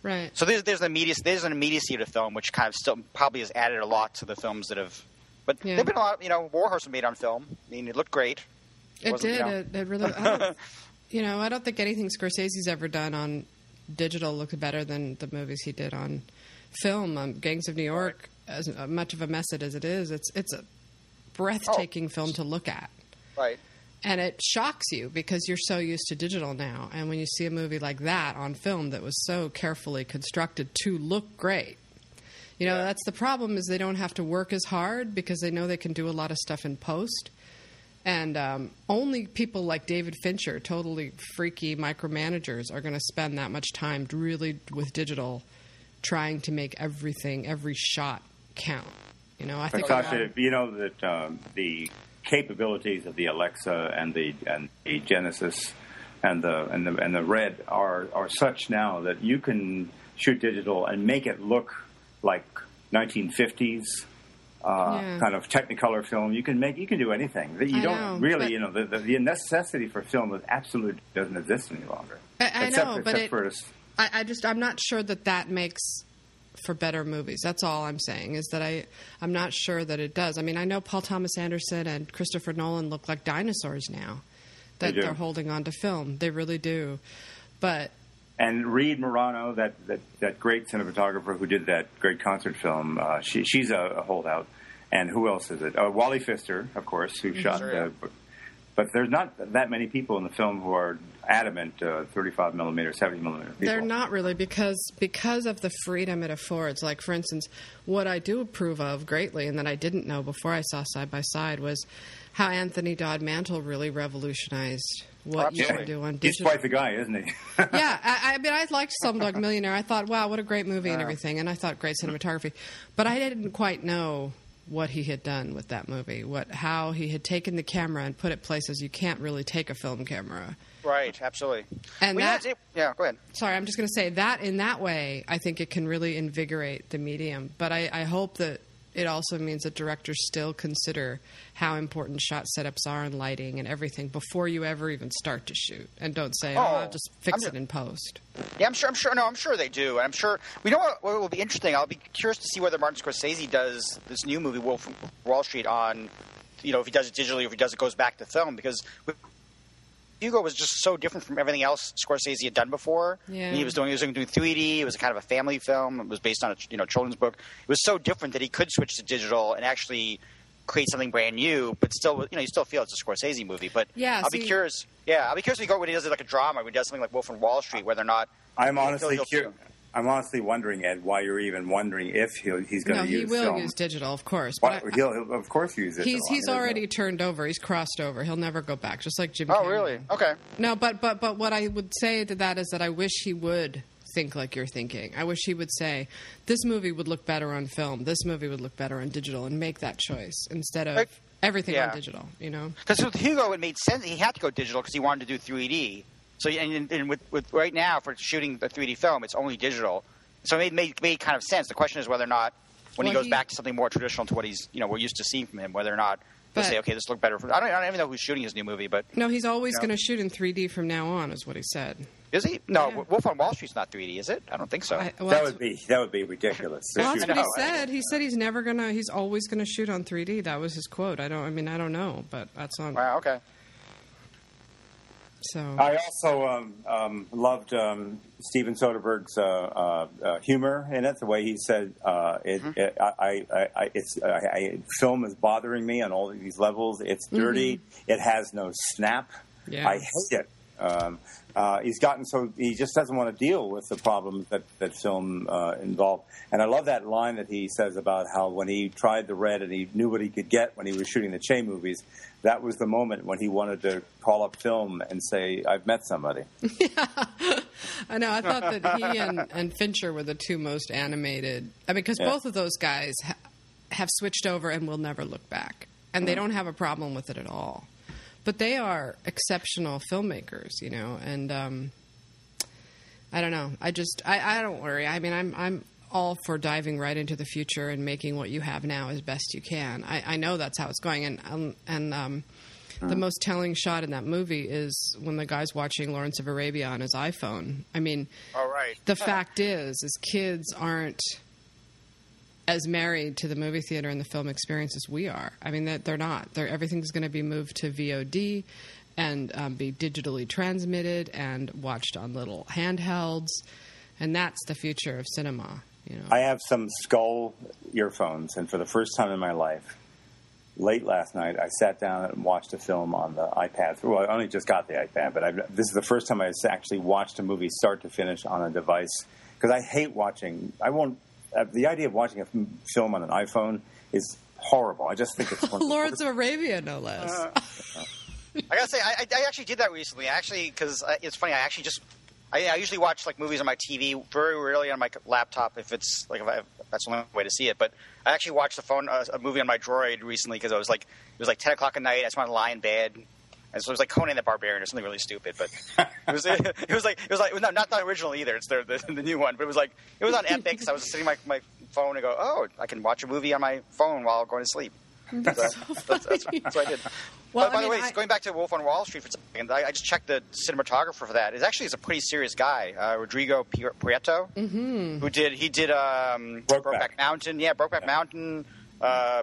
Right. So there's an immediacy to film, which kind of still probably has added a lot to the films that have – but there've been a lot – you know, Warhorse made on film. I mean, it looked great. It did. You know. It really – I don't think anything Scorsese's ever done on digital looked better than the movies he did on film. Gangs of New York, as much of a mess as it is, it's a breathtaking film to look at. Right. And it shocks you because you're so used to digital now. And when you see a movie like that on film that was so carefully constructed to look great, you know, that's the problem is they don't have to work as hard because they know they can do a lot of stuff in post. And only people like David Fincher, totally freaky micromanagers, are going to spend that much time really with digital trying to make everything, every shot count. You know, I think the capabilities of the Alexa and the Genesis and the Red are such now that you can shoot digital and make it look like 1950s kind of Technicolor film. You can do anything. The necessity for film absolutely doesn't exist any longer. I'm not sure that makes for better movies. That's all I'm saying is that I'm not sure that it does. I mean, I know Paul Thomas Anderson and Christopher Nolan look like dinosaurs now that they're holding on to film. They really do. And Reed Morano, that great cinematographer who did that great concert film, she's a holdout. And who else is it? Wally Pfister, of course, who shot... But there's not that many people in the film who are adamant 35 millimeter, 70 millimeter people. They're not really because of the freedom it affords. Like, for instance, what I do approve of greatly and that I didn't know before I saw Side-by-Side was how Anthony Dodd Mantle really revolutionized what you can do on digital. He's quite the guy, isn't he? I mean, I liked Slumdog Millionaire. I thought, wow, what a great movie and everything. And I thought great cinematography. But I didn't quite know what he had done with that movie, how he had taken the camera and put it places you can't really take a film camera. Right, absolutely. And go ahead. Sorry, I'm just going to say that in that way, I think it can really invigorate the medium. But I hope that it also means that directors still consider how important shot setups are and lighting and everything before you ever even start to shoot, and don't say, I'll just fix it in post. Yeah, I'm sure they do. I'm sure – what will be interesting, I'll be curious to see whether Martin Scorsese does this new movie, Wolf of Wall Street, on – if he does it digitally or if he does it goes back to film, because Hugo was just so different from everything else Scorsese had done before. Yeah. And he was doing 3D. It was kind of a family film. It was based on a children's book. It was so different that he could switch to digital and actually create something brand new, but still, you still feel it's a Scorsese movie. But I'll be curious. Yeah, I'll be curious when he does it like a drama, when he does something like Wolf of Wall Street, whether or not. I'm honestly wondering, Ed, why you're even wondering if he's going to use film. No, he will use digital, of course. But he'll of course use it. He's already turned over. He's crossed over. He'll never go back, just like Jim Cameron. Oh, really? Okay. No, but what I would say to that is that I wish he would think like you're thinking. I wish he would say, this movie would look better on film, this movie would look better on digital, and make that choice instead of everything on digital, Because with Hugo, it made sense. He had to go digital because he wanted to do 3D. So and with right now for shooting the 3D film, it's only digital. So it made kind of sense. The question is whether or not when he goes back to something more traditional to what he's we're used to seeing from him, whether or not they'll say, okay, this looked better. I don't even know who's shooting his new movie, but no, he's always going to shoot in 3D from now on, is what he said. Is he? No, yeah. Wolf on Wall Street's not 3D, is it? I don't think so. That would be ridiculous. Well, that's what he said. He said he's always gonna shoot on 3D. That was his quote. I don't know, but that's on. Wow. Okay. So. I also loved Steven Soderbergh's humor in it. The way he said, "Film is bothering me on all of these levels. It's dirty. It has no snap. Yes. I hate it." He's gotten so he just doesn't want to deal with the problems that film involved. And I love that line that he says about how when he tried the Red and he knew what he could get when he was shooting the Che movies, that was the moment when he wanted to call up film and say, I've met somebody. Yeah. I know. I thought that he and Fincher were the two most animated. I mean, because both of those guys have switched over and will never look back. And they don't have a problem with it at all. But they are exceptional filmmakers, and I don't know. I don't worry. I mean, I'm all for diving right into the future and making what you have now as best you can. I know that's how it's going. And The most telling shot in that movie is when the guy's watching Lawrence of Arabia on his iPhone. I mean, the fact is kids aren't as married to the movie theater and the film experience as we are. I mean, they're not. Everything's going to be moved to VOD and be digitally transmitted and watched on little handhelds. And that's the future of cinema. You know. I have some Skull earphones, and for the first time in my life, late last night, I sat down and watched a film on the iPad. Well, I only just got the iPad, but this is the first time I actually watched a movie start to finish on a device. Because I hate watching. The idea of watching a film on an iPhone is horrible. I just think it's Lawrence of Arabia, no less. I gotta say, I actually did that recently. Actually, because it's funny, I actually just. I usually watch like movies on my TV, very rarely on my laptop if it's like if that's the only way to see it. But I actually watched a movie on my Droid recently because it was like 10 o'clock at night. I just wanted to lie in bed, and so it was like Conan the Barbarian or something really stupid. But it was not the original either. It's the new one. But it was on Epix. I was sitting on my phone and go, oh, I can watch a movie on my phone while going to sleep. That's what I did. Well, by the way, going back to Wolf on Wall Street for a second, I just checked the cinematographer for that. It's a pretty serious guy, Rodrigo Prieto, who did Brokeback Mountain. Yeah, Brokeback Mountain,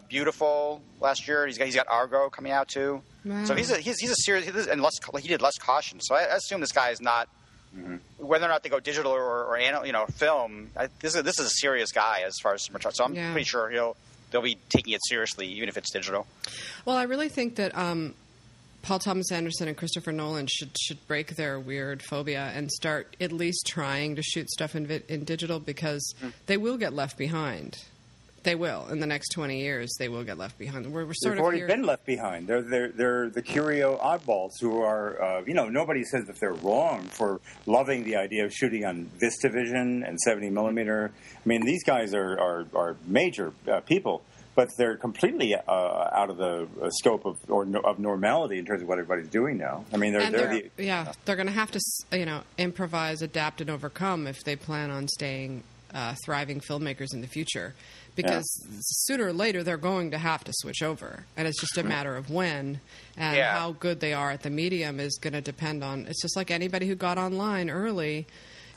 Beautiful last year. He's got Argo coming out too. Wow. So he's a serious, and he did Lust Caution. So I assume this guy is not. Mm-hmm. Whether or not they go digital or film, this is a serious guy as far as cinematography. So I'm pretty sure they'll be taking it seriously, even if it's digital. Well, I really think that Paul Thomas Anderson and Christopher Nolan should break their weird phobia and start at least trying to shoot stuff in digital, because they will get left behind. They will. In the next 20 years, they will get left behind. They've already been left behind. They're the curio oddballs who are, nobody says that they're wrong for loving the idea of shooting on VistaVision and 70 millimeter. I mean, these guys are major people, but they're completely out of the scope of normality in terms of what everybody's doing now. I mean, they're going to have to, improvise, adapt, and overcome if they plan on staying thriving filmmakers in the future. Because sooner or later, they're going to have to switch over. And it's just a matter of when, and how good they are at the medium is going to depend on. It's just like anybody who got online early,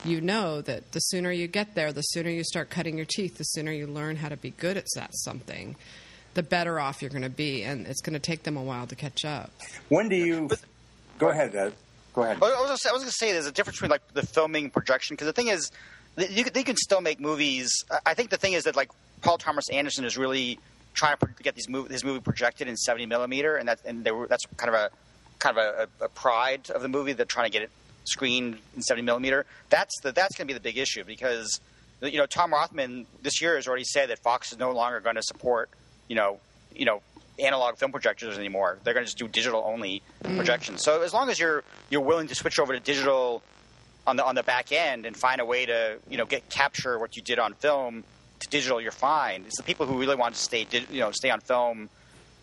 that the sooner you get there, the sooner you start cutting your teeth, the sooner you learn how to be good at that something, the better off you're going to be. And it's going to take them a while to catch up. When do you – go ahead, Ed. Go ahead. I was going to say there's a difference between, like, the filming and projection. Because the thing is, they can still make movies. I think the thing is that, like, Paul Thomas Anderson is really trying to get his movie projected in 70 millimeter, that's kind of a pride of the movie, that trying to get it screened in 70 millimeter. That's going to be the big issue, because Tom Rothman this year has already said that Fox is no longer going to support analog film projectors anymore. They're going to just do digital only projections. So as long as you're willing to switch over to digital on the back end and find a way to capture what you did on film to digital, you're fine. It's the people who really want to stay on film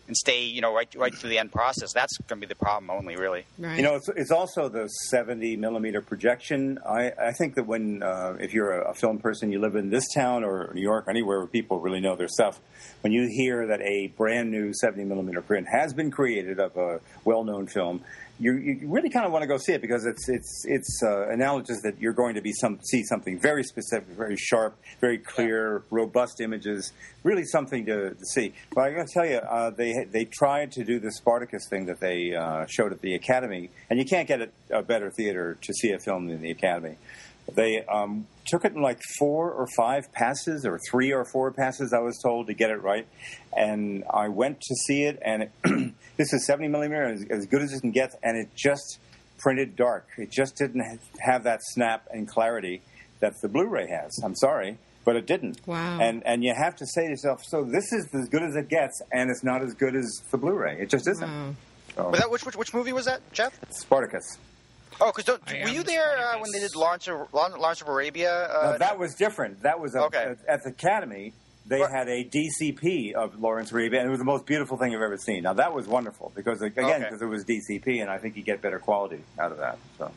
and stay right through the end process. That's going to be the problem only, really. Right. It's also the 70 millimeter projection. I think that when if you're a film person, you live in this town or New York, anywhere where people really know their stuff, when you hear that a brand new 70 millimeter print has been created of a well-known film, you really kind of want to go see it, because it's analogous that you're going to see something very specific, very sharp, very clear, robust images, really something to see. But I got to tell you, they tried to do the Spartacus thing that they showed at the Academy, and you can't get a better theater to see a film than the Academy. They took it in like 4 or 5 passes, or 3 or 4 passes, I was told, to get it right. And I went to see it, and this is 70 millimeter, as good as it can get, and it just printed dark. It just didn't have that snap and clarity that the Blu-ray has. I'm sorry, but it didn't. Wow. And you have to say to yourself, so this is as good as it gets, and it's not as good as the Blu-ray. It just isn't. Wow. So, was that which movie was that, Jeff? Spartacus. Oh, because were you there when they did Lawrence of Arabia? No, that was different. That was at the Academy. They had a DCP of Lawrence of Arabia, and it was the most beautiful thing I've ever seen. Now, that was wonderful because it was DCP, and I think you get better quality out of that. So,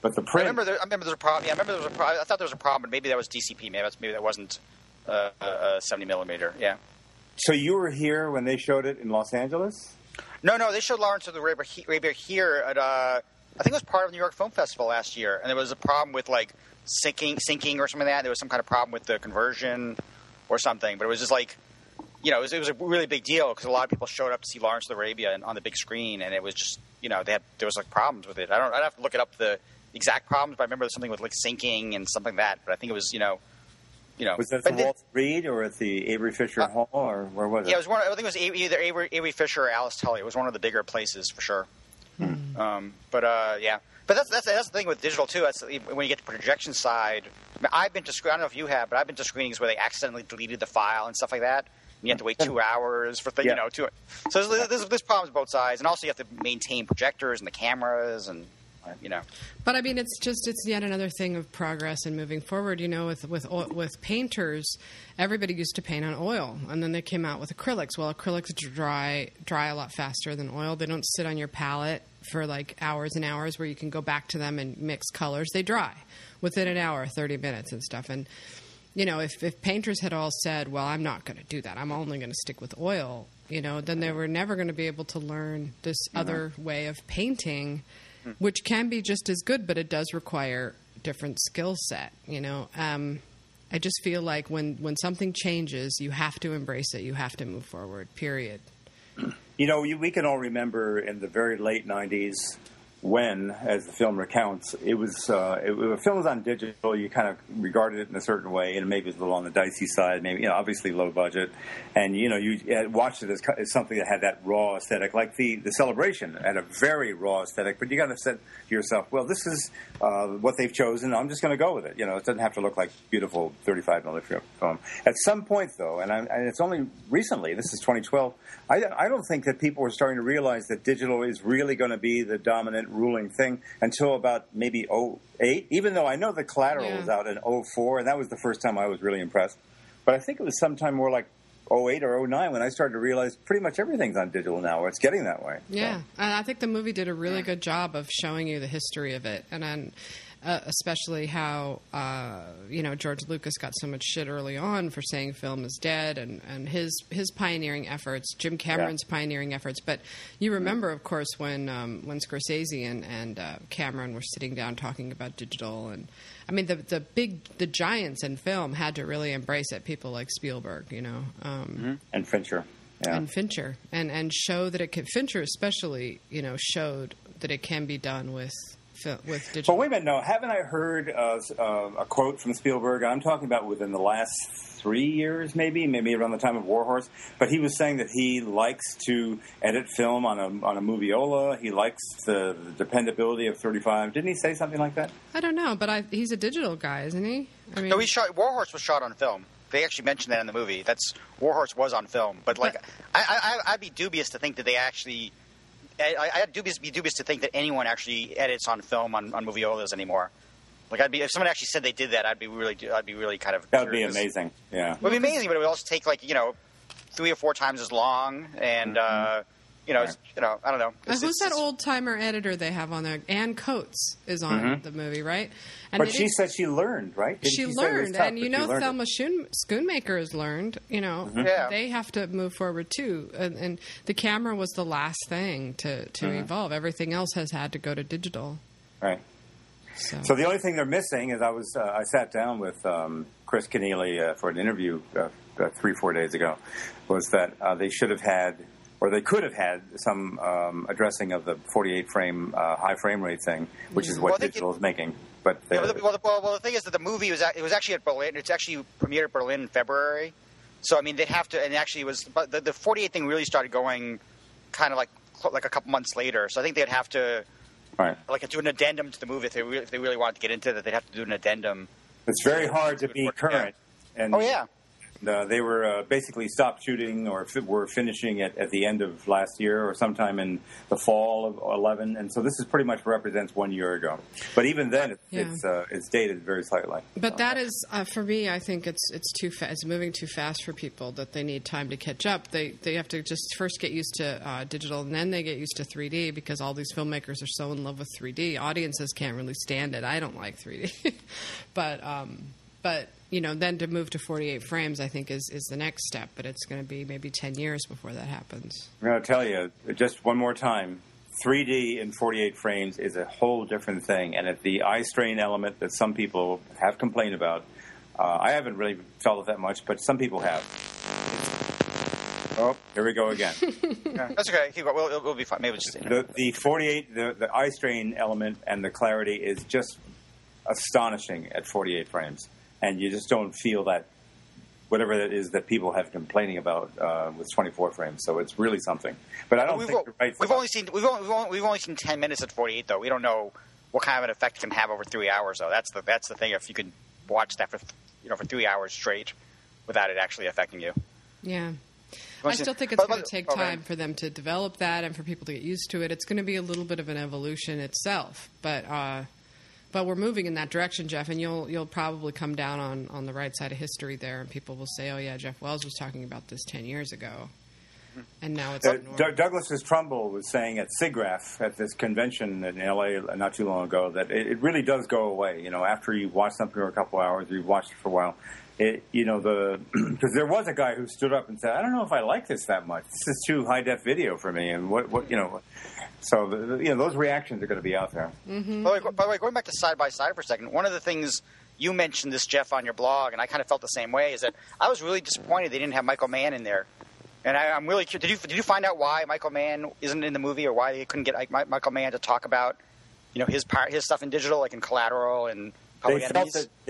but the print. I remember there was a problem. Yeah, I remember there was a problem. I thought there was a problem, but maybe that was DCP. Maybe that wasn't 70 millimeter. Yeah. So you were here when they showed it in Los Angeles? No, they showed Lawrence of Arabia here at I think it was part of the New York Film Festival last year, and there was a problem with like syncing or something like that. There was some kind of problem with the conversion or something, but it was just like, you know, it was a really big deal because a lot of people showed up to see Lawrence of Arabia on the big screen, and it was just, you know, there was like problems with it. I'd have to look it up, the exact problems, but I remember there was something with like syncing and something like that. But I think it was, you know. Was that at the Walter Reed or at the Avery Fisher Hall, or where was it? Yeah, it was one. I think it was either Avery Fisher or Alice Tully. It was one of the bigger places for sure. Mm-hmm. Yeah. But that's the thing with digital too. That's when you get to the projection side. I mean, I've been to I don't know if you have, but I've been to screenings where they accidentally deleted the file and stuff like that. And you have to wait 2 hours for things, yeah. You know. So there's problems both sides, and also you have to maintain projectors and the cameras and. You know, but I mean, it's yet another thing of progress and moving forward. You know, with painters, everybody used to paint on oil, and then they came out with acrylics. Well, acrylics dry a lot faster than oil. They don't sit on your palette for like hours and hours where you can go back to them and mix colors. They dry within an hour, 30 minutes, and stuff. And you know, if painters had all said, "Well, I'm not going to do that. I'm only going to stick with oil," you know, then they were never going to be able to learn this other way of painting. Which can be just as good, but it does require different skill set, you know. I just feel like when something changes, you have to embrace it. You have to move forward, period. You know, we can all remember in the very late 90s when, as the film recounts, if a film was on digital, you kind of regarded it in a certain way, and maybe it was a little on the dicey side, maybe, you know, obviously low budget. And, you know, you watched it as something that had that raw aesthetic, like the Celebration had a very raw aesthetic, but you got to say to yourself, well, this is what they've chosen, I'm just going to go with it. You know, it doesn't have to look like beautiful 35mm film. At some point, though, and it's only recently, this is 2012, I don't think that people are starting to realize that digital is really going to be the dominant ruling thing until about maybe 2008, even though I know The Collateral was out in 2004, and that was the first time I was really impressed. But I think it was sometime more like 2008 or 2009 when I started to realize pretty much everything's on digital now, or it's getting that way. Yeah, so. And I think the movie did a really good job of showing you the history of it, and then especially how, you know, George Lucas got so much shit early on for saying film is dead, and his pioneering efforts, Jim Cameron's pioneering efforts. But you remember, of course, when Scorsese and Cameron were sitting down talking about digital, and I mean, the giants in film had to really embrace it. People like Spielberg, you know, and Fincher. Yeah. And Fincher, and show that it can. Fincher especially, you know, showed that it can be done with digital. But wait a minute, no. Haven't I heard a quote from Spielberg? I'm talking about within the last 3 years, maybe around the time of War Horse. But he was saying that he likes to edit film on a moviola. He likes the dependability of 35. Didn't he say something like that? I don't know, but he's a digital guy, isn't he? I mean, no, War Horse was shot on film. They actually mentioned that in the movie. War Horse was on film. But like, I'd be dubious to think that they actually. I'd be dubious to think that anyone actually edits on film on moviolas anymore. Like if someone actually said they did that, I'd be really kind of. That'd be amazing. Yeah, it would be amazing, but it would also take like 3 or 4 times as long, and I don't know. Who's that old timer editor they have on there? Ann Coates is on the movie, right? And but she said she learned, right? She learned, and you know, Thelma Schoonmaker has learned. You know, they have to move forward too. And the camera was the last thing to evolve. Everything else has had to go to digital. Right. So the only thing they're missing is I sat down with Chris Keneally for an interview 3-4 days ago. Was that they should have had. Or they could have had some addressing of the 48-frame high frame rate thing, which is what digital is making. But the thing is that the movie was actually at Berlin. It's actually premiered at Berlin in February. So I mean, they'd have to. And actually, it was the 48 thing really started going kind of like a couple months later. So I think they'd have to do an addendum to the movie if they really wanted to get into that. They'd have to do an addendum. It's very hard to be current. Yeah. And they were basically stopped shooting or were finishing at the end of last year or sometime in the fall of 2011. And so this is pretty much represents 1 year ago. But even then, it's dated very slightly. But that is, for me, I think it's too fast. It's moving too fast for people that they need time to catch up. They have to just first get used to digital, and then they get used to 3D because all these filmmakers are so in love with 3D. Audiences can't really stand it. I don't like 3D. But you know, then to move to 48 frames, I think, is the next step. But it's going to be maybe 10 years before that happens. I'm going to tell you, just one more time, 3D in 48 frames is a whole different thing. And if the eye strain element that some people have complained about, I haven't really felt it that much, but some people have. Oh, here we go again. Yeah, that's okay. Keep going. We'll be fine. Maybe we'll just the 48, the eye strain element and the clarity is just astonishing at 48 frames. And you just don't feel that, whatever it is that people have been complaining about with 24 frames. So it's really something. But I don't think you're right. We've only seen 10 minutes at 48, though. We don't know what kind of an effect it can have over 3 hours, though. That's the thing. If you can watch that for 3 hours straight without it actually affecting you. Yeah. I still think it's going to take time for them to develop that and for people to get used to it. It's going to be a little bit of an evolution itself, but we're moving in that direction, Jeff, and you'll probably come down on the right side of history there, and people will say, oh, yeah, Jeff Wells was talking about this 10 years ago, and now it's normal. Douglas Trumbull was saying at SIGGRAPH at this convention in L.A. not too long ago that it really does go away. You know, after you watch something for a couple hours, you've watched it for a while. Because there was a guy who stood up and said, I don't know if I like this that much. This is too high-def video for me. And those reactions are going to be out there. Mm-hmm. By the way, going back to Side-by-Side for a second, one of the things you mentioned this, Jeff, on your blog, and I kind of felt the same way, is that I was really disappointed they didn't have Michael Mann in there. And I'm really curious. Did you find out why Michael Mann isn't in the movie, or why they couldn't get Michael Mann to talk about, his stuff in digital, like in Collateral and... They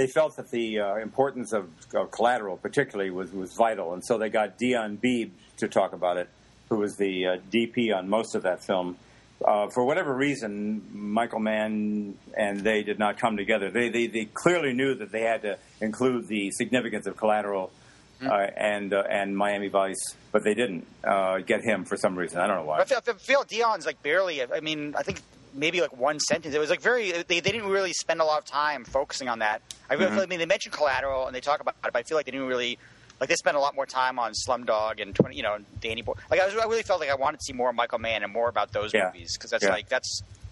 felt that the importance of Collateral particularly was vital, and so they got Dion Beebe to talk about it, who was the DP on most of that film. For whatever reason, Michael Mann and they did not come together. They clearly knew that they had to include the significance of Collateral and Miami Vice, but they didn't get him for some reason. I don't know why. I feel Dion's like barely. I mean, I think. Maybe like one sentence. It was like they didn't really spend a lot of time focusing on that. I mean, they mentioned Collateral and they talk about it, but I feel like they didn't really, like they spent a lot more time on Slumdog and Danny Boy. Like I really felt like I wanted to see more Michael Mann and more about those movies, because that's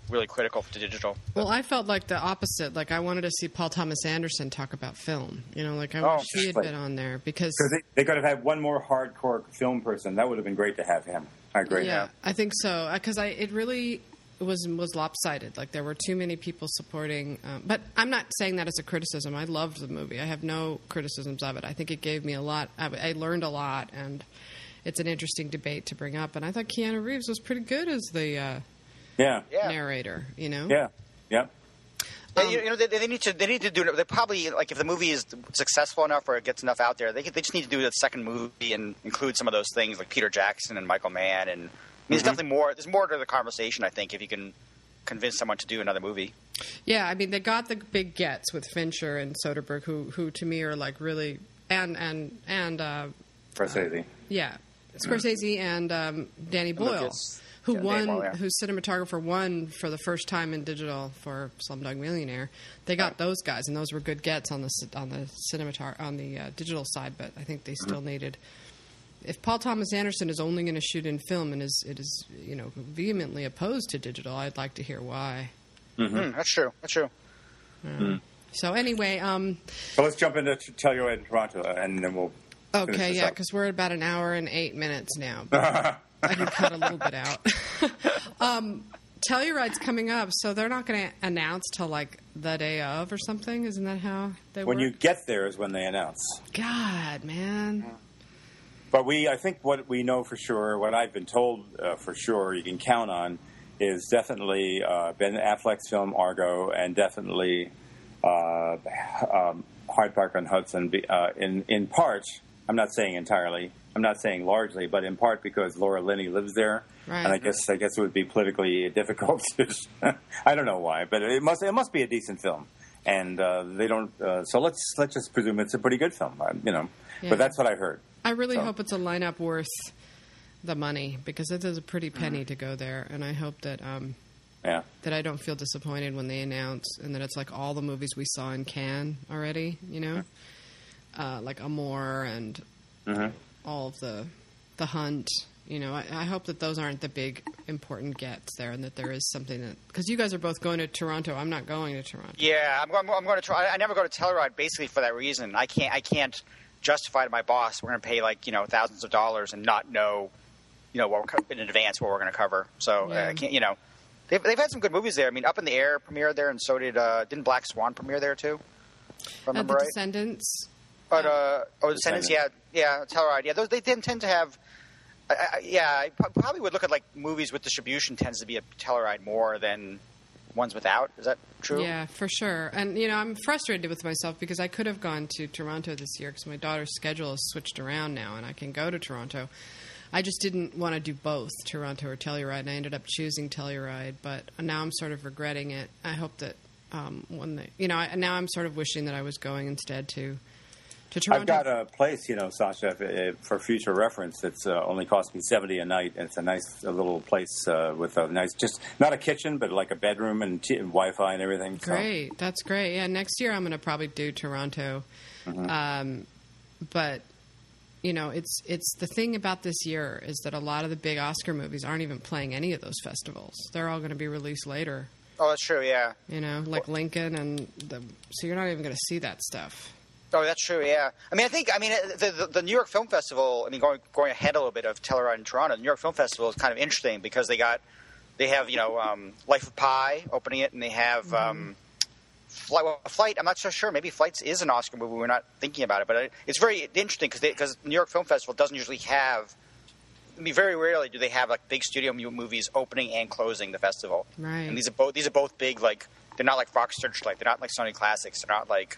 really critical to digital. Well, I felt like the opposite. Like I wanted to see Paul Thomas Anderson talk about film. I wish he had been on there, because they could have had one more hardcore film person. That would have been great to have him. I agree. Yeah, I think so, because it really. It was lopsided. Like there were too many people supporting. But I'm not saying that as a criticism. I loved the movie. I have no criticisms of it. I think it gave me a lot. I learned a lot, and it's an interesting debate to bring up. And I thought Keanu Reeves was pretty good as the narrator. Yeah. They need to do it. They probably, like, if the movie is successful enough or it gets enough out there, they just need to do the second movie and include some of those things like Peter Jackson and Michael Mann and. I mean, there's definitely more. There's more to the conversation, I think, if you can convince someone to do another movie. Yeah, I mean, they got the big gets with Fincher and Soderbergh, who to me are like really and Scorsese. Scorsese and Danny Boyle, whose cinematographer won for the first time in digital for Slumdog Millionaire. They got those guys, and those were good gets on the digital side. But I think they still needed. If Paul Thomas Anderson is only going to shoot in film and is vehemently opposed to digital, I'd like to hear why. Mm-hmm. That's true. So anyway, so let's jump into Telluride in Toronto, and then we'll. Okay, yeah, because we're at about an hour and 8 minutes now. But I can cut a little bit out. Telluride's coming up, so they're not going to announce till like the day of or something. Isn't that how they? When you get there is when they announce. God, man. Yeah. But I think what we know for sure, what I've been told for sure, you can count on, is definitely Ben Affleck's film Argo, and definitely Hyde Park on Hudson. In part, I'm not saying entirely, I'm not saying largely, but in part because Laura Linney lives there, right. And I guess it would be politically difficult. I don't know why, but it must be a decent film, and they don't. So let's just presume it's a pretty good film, Yeah. But that's what I heard. I really hope it's a lineup worth the money, because it is a pretty penny to go there, and I hope that that I don't feel disappointed when they announce and that it's like all the movies we saw in Cannes already, like Amour and all of the Hunt, You know, I hope that those aren't the big important gets there, and that there is something that, because you guys are both going to Toronto. I'm not going to Toronto. Yeah, I'm going to try. I never go to Telluride basically for that reason. I can't justify to my boss we're going to pay like, you know, thousands of dollars and not know, you know, what we're in advance what we're going to cover. So yeah. I can't, you know, they've had some good movies there. I mean, Up in the Air premiered there, and so did didn't Black Swan premiere there too? Remember right? Descendants. But Descendants, yeah, Telluride, yeah. Those they didn't tend to have. I probably would look at like movies with distribution tends to be a Telluride more than ones without. Is that true? Yeah, for sure. And, you know, I'm frustrated with myself because I could have gone to Toronto this year because my daughter's schedule has switched around now and I can go to Toronto. I just didn't want to do both Toronto or Telluride, and I ended up choosing Telluride, but now I'm sort of regretting it. I hope that when they, you know, now I'm sort of wishing that I was going instead to. I've got a place, you know, Sasha, for future reference. It's only cost me $70 a night. It's a nice little place with a nice, just not a kitchen, but like a bedroom and Wi-Fi and everything. Great. So. That's great. Yeah, next year I'm going to probably do Toronto. Mm-hmm. But, you know, it's the thing about this year is that a lot of the big Oscar movies aren't even playing any of those festivals. They're all going to be released later. Oh, that's true, yeah. You know, like Lincoln and so you're not even going to see that stuff. Oh, that's true, yeah. I mean, the New York Film Festival, I mean, going ahead a little bit of Telluride and Toronto, the New York Film Festival is kind of interesting because they have, you know, Life of Pi opening it, and they have Flight. I'm not so sure. Maybe Flights is an Oscar movie. We're not thinking about it, but it's very interesting because the New York Film Festival doesn't usually have, I mean, very rarely do they have, like, big studio movies opening and closing the festival. Right. And these are both big, like, they're not like Fox Searchlight. They're not like Sony Classics. They're not like...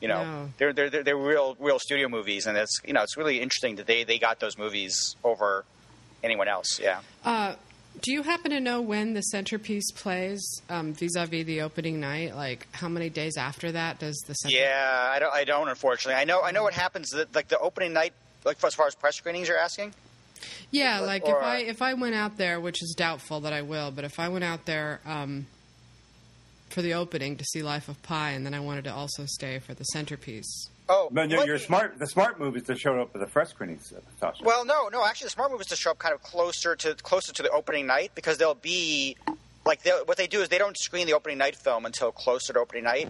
You know, no. They're real studio movies, and it's, you know, it's really interesting that they got those movies over anyone else. Yeah. Do you happen to know when the centerpiece plays vis-a-vis the opening night? Like, how many days after that does the centerpiece? Yeah, I don't. Unfortunately, I know what happens. That, like, the opening night, like as far as press screenings, you're asking. Yeah, like or, if I went out there, which is doubtful that I will, but if I went out there. For the opening to see Life of Pi, and then I wanted to also stay for the centerpiece. Oh, but you're smart. The smart move is to show up at the press screenings, Tasha. Well, no. Actually, the smart move is to show up kind of closer to the opening night, because they'll be like what they do is they don't screen the opening night film until closer to opening night.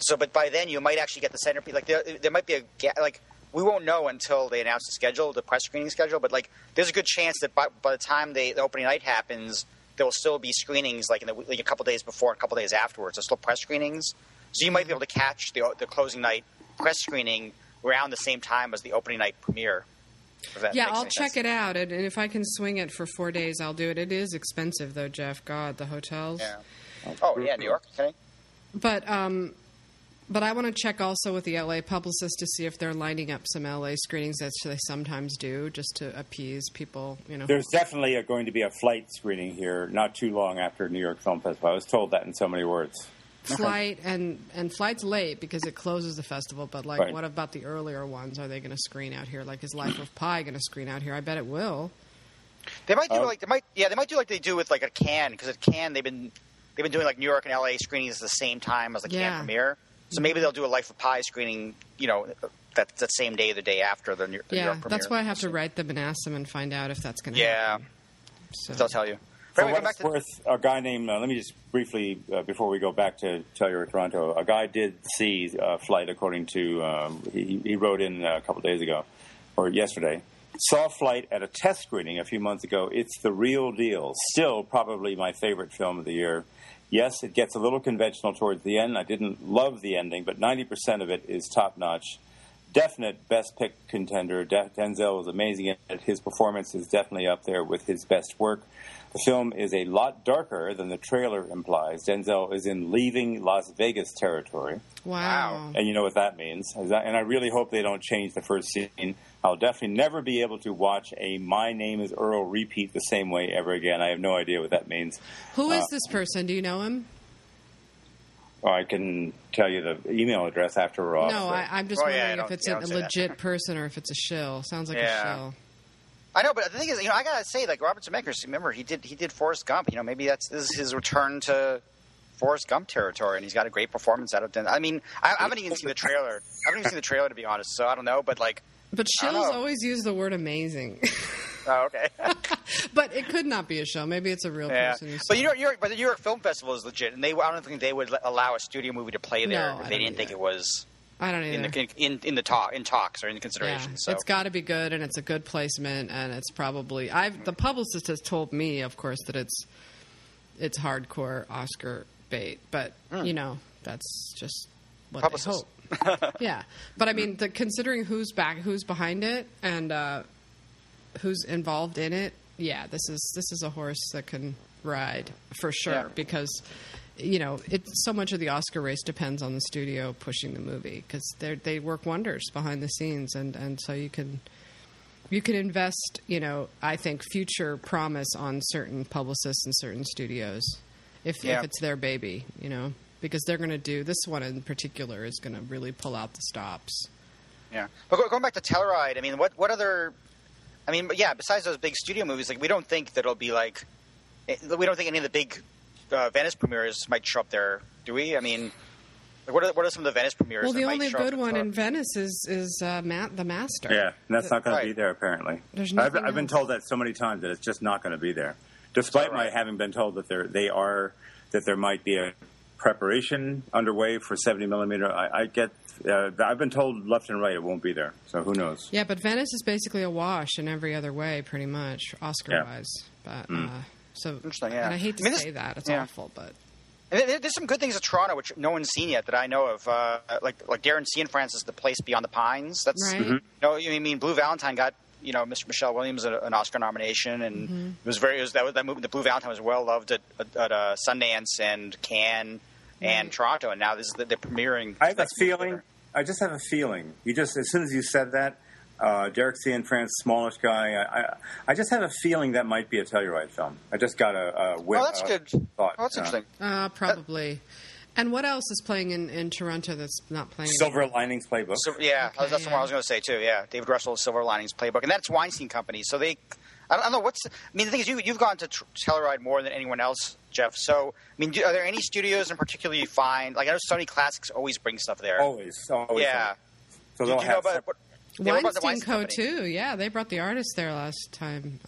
So, but by then you might actually get the centerpiece. Like there might be a like we won't know until they announce the schedule, the press screening schedule. But like there's a good chance that by the time the opening night happens. There will still be screenings, like, a couple days before and a couple days afterwards. There's still press screenings. So you might be able to catch the closing night press screening around the same time as the opening night premiere. Yeah, I'll check it out. And if I can swing it for 4 days, I'll do it. It is expensive, though, Jeff. God, the hotels. Yeah. Oh, yeah, New York. Okay. But I want to check also with the L.A. publicist to see if they're lining up some L.A. screenings as they sometimes do, just to appease people, you know. There's definitely going to be a Flight screening here not too long after New York Film Festival. I was told that in so many words. Flight, and Flight's late because it closes the festival, but, like, right. What about the earlier ones? Are they going to screen out here? Like, is Life of Pi going to screen out here? I bet it will. They might do like they do with, like, a Cannes, because at Cannes they've been doing, like, New York and L.A. screenings at the same time as the Cannes premiere. So maybe they'll do a Life of Pi screening, you know, that same day or the day after the New York premiere. Yeah, that's why I have to write them and ask them and find out if that's going to happen. Yeah, so. They'll tell you. For what it's worth, a guy named, let me just briefly, before we go back to Telluride Toronto, a guy did see Flight, according to, he wrote in a couple days ago, or yesterday, saw Flight at a test screening a few months ago. It's the real deal. Still probably my favorite film of the year. Yes, it gets a little conventional towards the end. I didn't love the ending, but 90% of it is top-notch. Definite best pick contender. Denzel was amazing in it. His performance is definitely up there with his best work. The film is a lot darker than the trailer implies. Denzel is in leaving Las Vegas territory. Wow. And you know what that means. And I really hope they don't change the first scene. I'll definitely never be able to watch a My Name is Earl repeat the same way ever again. I have no idea what that means. Who is this person? Do you know him? Well, I can tell you the email address after we're off. No, I'm just wondering if it's a legit person or if it's a shill. Sounds like a shill. I know, but the thing is, you know, I got to say, like, Robert Zemeckis, remember, he did Forrest Gump. You know, maybe this is his return to Forrest Gump territory, and he's got a great performance out of Denzel. I mean, I haven't even seen the trailer. I haven't even seen the trailer, to be honest, so I don't know, but, like... But shills always use the word amazing. Oh, okay. But it could not be a show. Maybe it's a real person. Who's but but the New York Film Festival is legit, and I don't think they would allow a studio movie to play there if they didn't think it was. I don't either. In talks or in consideration. Yeah. So. It's got to be good, and it's a good placement, and it's probably the publicist has told me, of course, that it's hardcore Oscar bait, but you know that's just what publicist. They hope. Yeah, but I mean, considering who's behind it, and who's involved in it, yeah, this is a horse that can ride for sure because. You know, so much of the Oscar race depends on the studio pushing the movie because they work wonders behind the scenes, and so you can invest, you know, I think future promise on certain publicists and certain studios if it's their baby, you know, because they're going to do this one in particular is going to really pull out the stops. Yeah, but going back to Telluride, I mean, what other? I mean, besides those big studio movies, like we don't think any of the big. Venice premieres might show up there, do we? I mean, what are some of the Venice premieres? Well, the only good one in Venice is The Master. Yeah, and that's not going to be there apparently. I've been told that so many times that it's just not going to be there, despite my having been told that there might be a preparation underway for 70mm. I've been told left and right it won't be there, so who knows? Yeah, but Venice is basically a wash in every other way, pretty much Oscar-wise, but. So, and I hate to say that. It's awful, but... There's some good things in Toronto, which no one's seen yet that I know of. Like Darren Cianfrance's The Place Beyond the Pines. That's... Right. Blue Valentine got, you know, Mr. Michelle Williams an Oscar nomination, and it was very... That movie, The Blue Valentine, was well-loved at Sundance and Cannes and Toronto, and now they're premiering... I just have a feeling. As soon as you said that, Derek Cianfrance, smallish guy. I just have a feeling that might be a Telluride film. I just got a whiff. Oh, that's good. Thought. Oh, that's interesting. Probably. And what else is playing in Toronto that's not playing? Silver Linings Playbook. So, okay, that's what I was going to say too. Yeah, David Russell's Silver Linings Playbook, and that's Weinstein Company. So I don't know what's. The thing is, you've gone to Telluride more than anyone else, Jeff. So are there any studios in particular you find? Like I know Sony Classics always brings stuff there. Always. Yeah. So they'll have. Weinstein Co. too, they brought the artist there last time.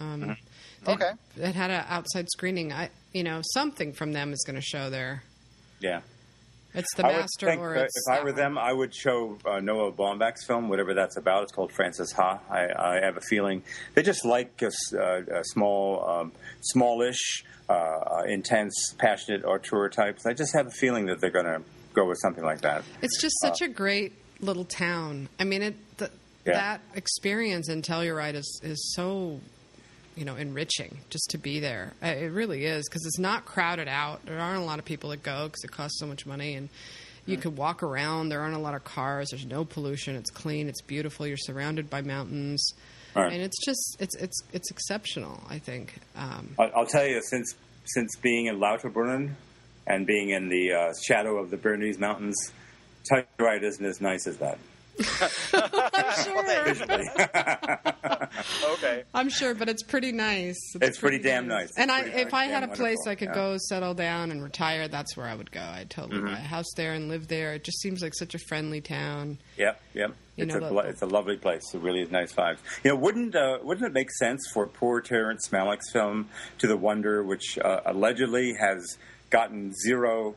It had an outside screening. Something from them is going to show there. Yeah, it's The Master. If I were them, I would show Noah Baumbach's film, whatever that's about. It's called Frances Ha. I have a feeling they just like a smallish, intense, passionate auteur types. I just have a feeling that they're going to go with something like that. It's just such a great little town. I mean, that experience in Telluride is so, enriching just to be there. It really is because it's not crowded out. There aren't a lot of people that go because it costs so much money, and you can walk around. There aren't a lot of cars. There's no pollution. It's clean. It's beautiful. You're surrounded by mountains, and it's just it's exceptional. I think. I'll tell you, since being in Lauterbrunnen and being in the shadow of the Bernese Mountains, Telluride isn't as nice as that. I'm sure, but it's pretty nice. It's pretty damn nice. And if I had a place I could go settle down and retire, that's where I would go. I'd totally buy a house there and live there. It just seems like such a friendly town. Yep. It's a lovely place. It really is nice vibes. Wouldn't it make sense for poor Terrence Malick's film To the Wonder, which allegedly has gotten zero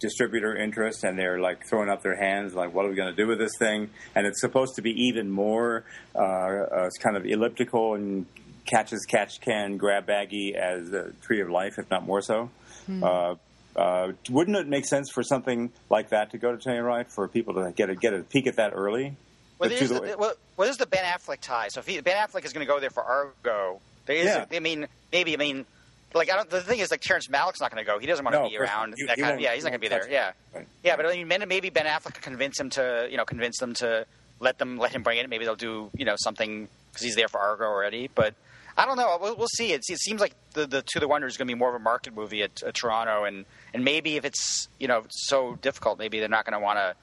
distributor interest, and they're like throwing up their hands like, what are we going to do with this thing? And it's supposed to be even more kind of elliptical and catch-can, grab-baggy as Tree of Life, if not more so. Wouldn't it make sense for something like that to go to Telluride for people to get a peek at that early? Well, there's the Ben Affleck tie. So if Ben Affleck is going to go there for Argo, the thing is, like, Terrence Malick's not going to go. He doesn't want to be around. He's not going to be there. Yeah, right. Yeah, but I mean, maybe Ben Affleck can convince them to let him bring it. Maybe they'll do, something because he's there for Argo already. But I don't know. We'll see. It seems like the To the Wonder is going to be more of a market movie at Toronto, and maybe if it's so difficult, maybe they're not going to want to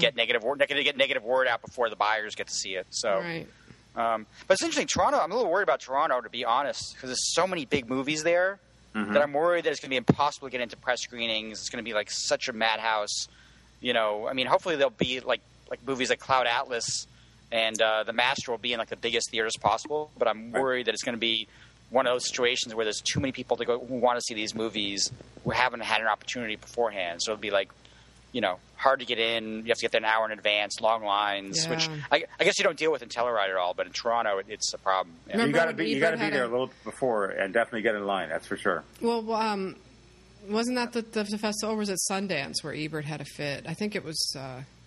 get negative word. They're going to get negative word out before the buyers get to see it. So. Right. But it's interesting, Toronto, I'm a little worried about Toronto, to be honest, because there's so many big movies there that I'm worried that it's going to be impossible to get into press screenings. It's going to be like such a madhouse, hopefully there'll be like movies like Cloud Atlas And The Master will be in like the biggest theaters possible, but I'm worried that it's going to be one of those situations where there's too many people to go who want to see these movies who haven't had an opportunity beforehand. So it'll be like, you know, hard to get in. You have to get there an hour in advance, long lines, which I guess you don't deal with in Telluride at all, but in Toronto it's a problem. Yeah. You got to be there a little before and definitely get in line. That's for sure. Well, wasn't that the festival? Or was it Sundance where Ebert had a fit? I think it was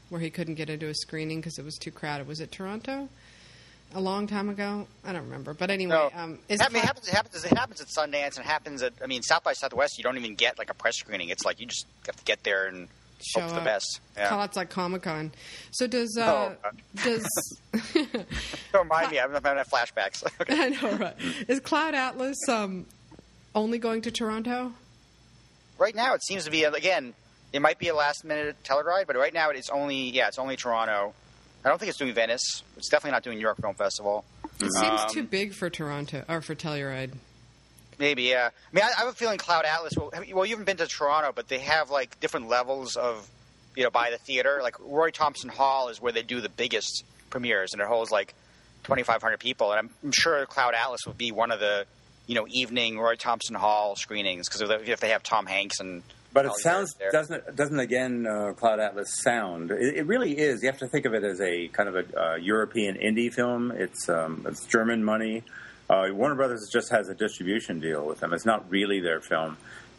where he couldn't get into a screening because it was too crowded. Was it Toronto? A long time ago? I don't remember. But anyway, no. It happens at Sundance, and it happens at, I mean, South by Southwest, you don't even get like a press screening. It's like you just have to get there and hope for the best. Yeah. Oh, it's like Comic-Con. So does... Don't mind me. I'm having flashbacks. Okay. I know, right. Is Cloud Atlas only going to Toronto? Right now, it seems to be, again, it might be a last-minute Telluride, but right now it's only Toronto. I don't think it's doing Venice. It's definitely not doing New York Film Festival. It seems too big for Toronto or for Telluride. Maybe, yeah. I mean, I have a feeling Cloud Atlas. Well, you haven't been to Toronto, but they have like different levels of, you know, by the theater. Like Roy Thompson Hall is where they do the biggest premieres, and it holds like 2,500 people. And I'm sure Cloud Atlas would be one of the, you know, evening Roy Thompson Hall screenings because if they have Tom Hanks and. But it sounds doesn't Cloud Atlas sound? It really is. You have to think of it as a kind of a European indie film. It's German money. Warner Brothers just has a distribution deal with them. It's not really their film.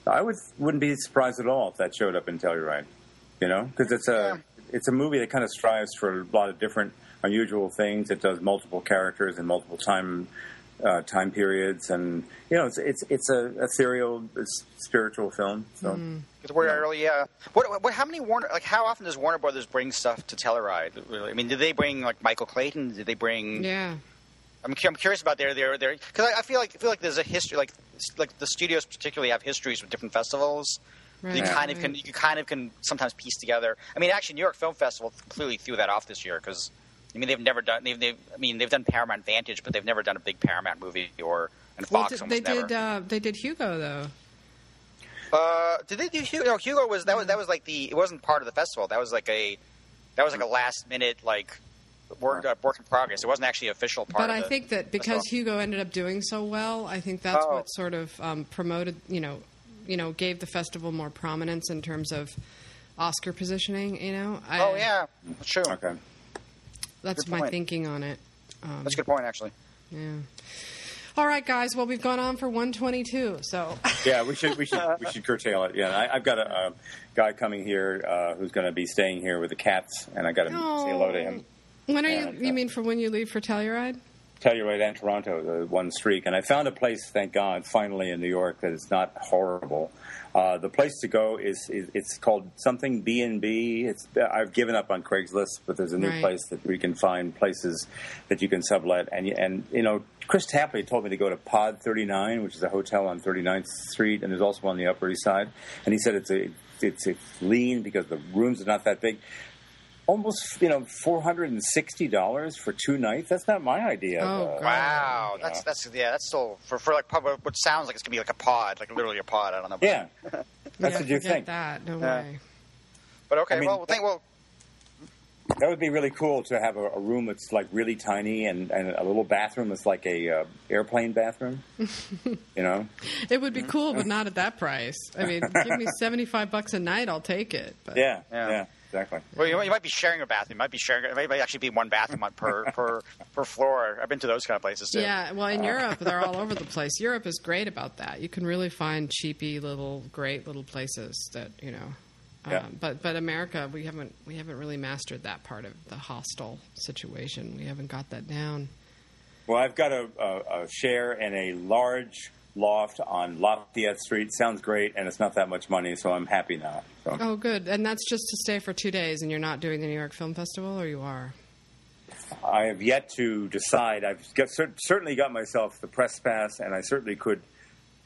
I wouldn't be surprised at all if that showed up in Telluride, you know, because it's a movie that kind of strives for a lot of different unusual things. It does multiple characters and multiple time periods, and you know it's a ethereal spiritual film. So it's very early. Yeah. What? How many Warner? Like, how often does Warner Brothers bring stuff to Telluride? Really? I mean, did they bring like Michael Clayton? Did they bring? Yeah. I'm curious about their because I feel like there's a history like the studios particularly have histories with different festivals. Right. You kind of can sometimes piece together. I mean, actually, New York Film Festival clearly threw that off this year because. I mean, they've done Paramount Vantage, but they've never done a big Paramount movie and Fox almost never. They did Hugo though. Did they do Hugo? No, Hugo was that was like it wasn't part of the festival. That was like a last minute like work in progress. It wasn't actually official part. But I think that because festival. Hugo ended up doing so well, I think that's what sort of promoted gave the festival more prominence in terms of Oscar positioning. You know. Sure. Okay. That's my thinking on it. That's a good point, actually. Yeah. All right, guys. Well, we've gone on for 122, so yeah, we should curtail it. Yeah, I've got a guy coming here who's going to be staying here with the cats, and I got to say hello to him. When are you? You mean for when you leave for Telluride? Telluride and Toronto, the one streak, and I found a place. Thank God, finally in New York, that is not horrible. The place to go is it's called something B&B. I've given up on Craigslist, but there's a new place that we can find places that you can sublet. And you know, Chris Tapley told me to go to Pod 39, which is a hotel on 39th Street, and there's also on the Upper East Side. And he said it's lean because the rooms are not that big. Almost, you know, $460 for two nights. That's not my idea. Oh, wow, that's still for like what sounds like it's gonna be like a pod, like literally a pod. I don't know. Yeah, that's what you think. That no way. But okay, I mean, that would be really cool to have a room that's like really tiny and a little bathroom that's like a airplane bathroom. You know, it would be cool, but not at that price. I mean, give me $75 a night, I'll take it. But. Yeah. Exactly. Well, you might be sharing a bathroom. It might actually be one bathroom per floor. I've been to those kind of places too. Yeah. Well, in Europe, they're all over the place. Europe is great about that. You can really find cheapy little, great little places that you know. Yeah. But America, we haven't really mastered that part of the hostel situation. We haven't got that down. Well, I've got a share in a large loft on Lafayette Street. Sounds great, and it's not that much money, so I'm happy now. So. Oh, good. And that's just to stay for 2 days, and you're not doing the New York Film Festival, or you are? I have yet to decide. I've certainly got myself the press pass, and I certainly could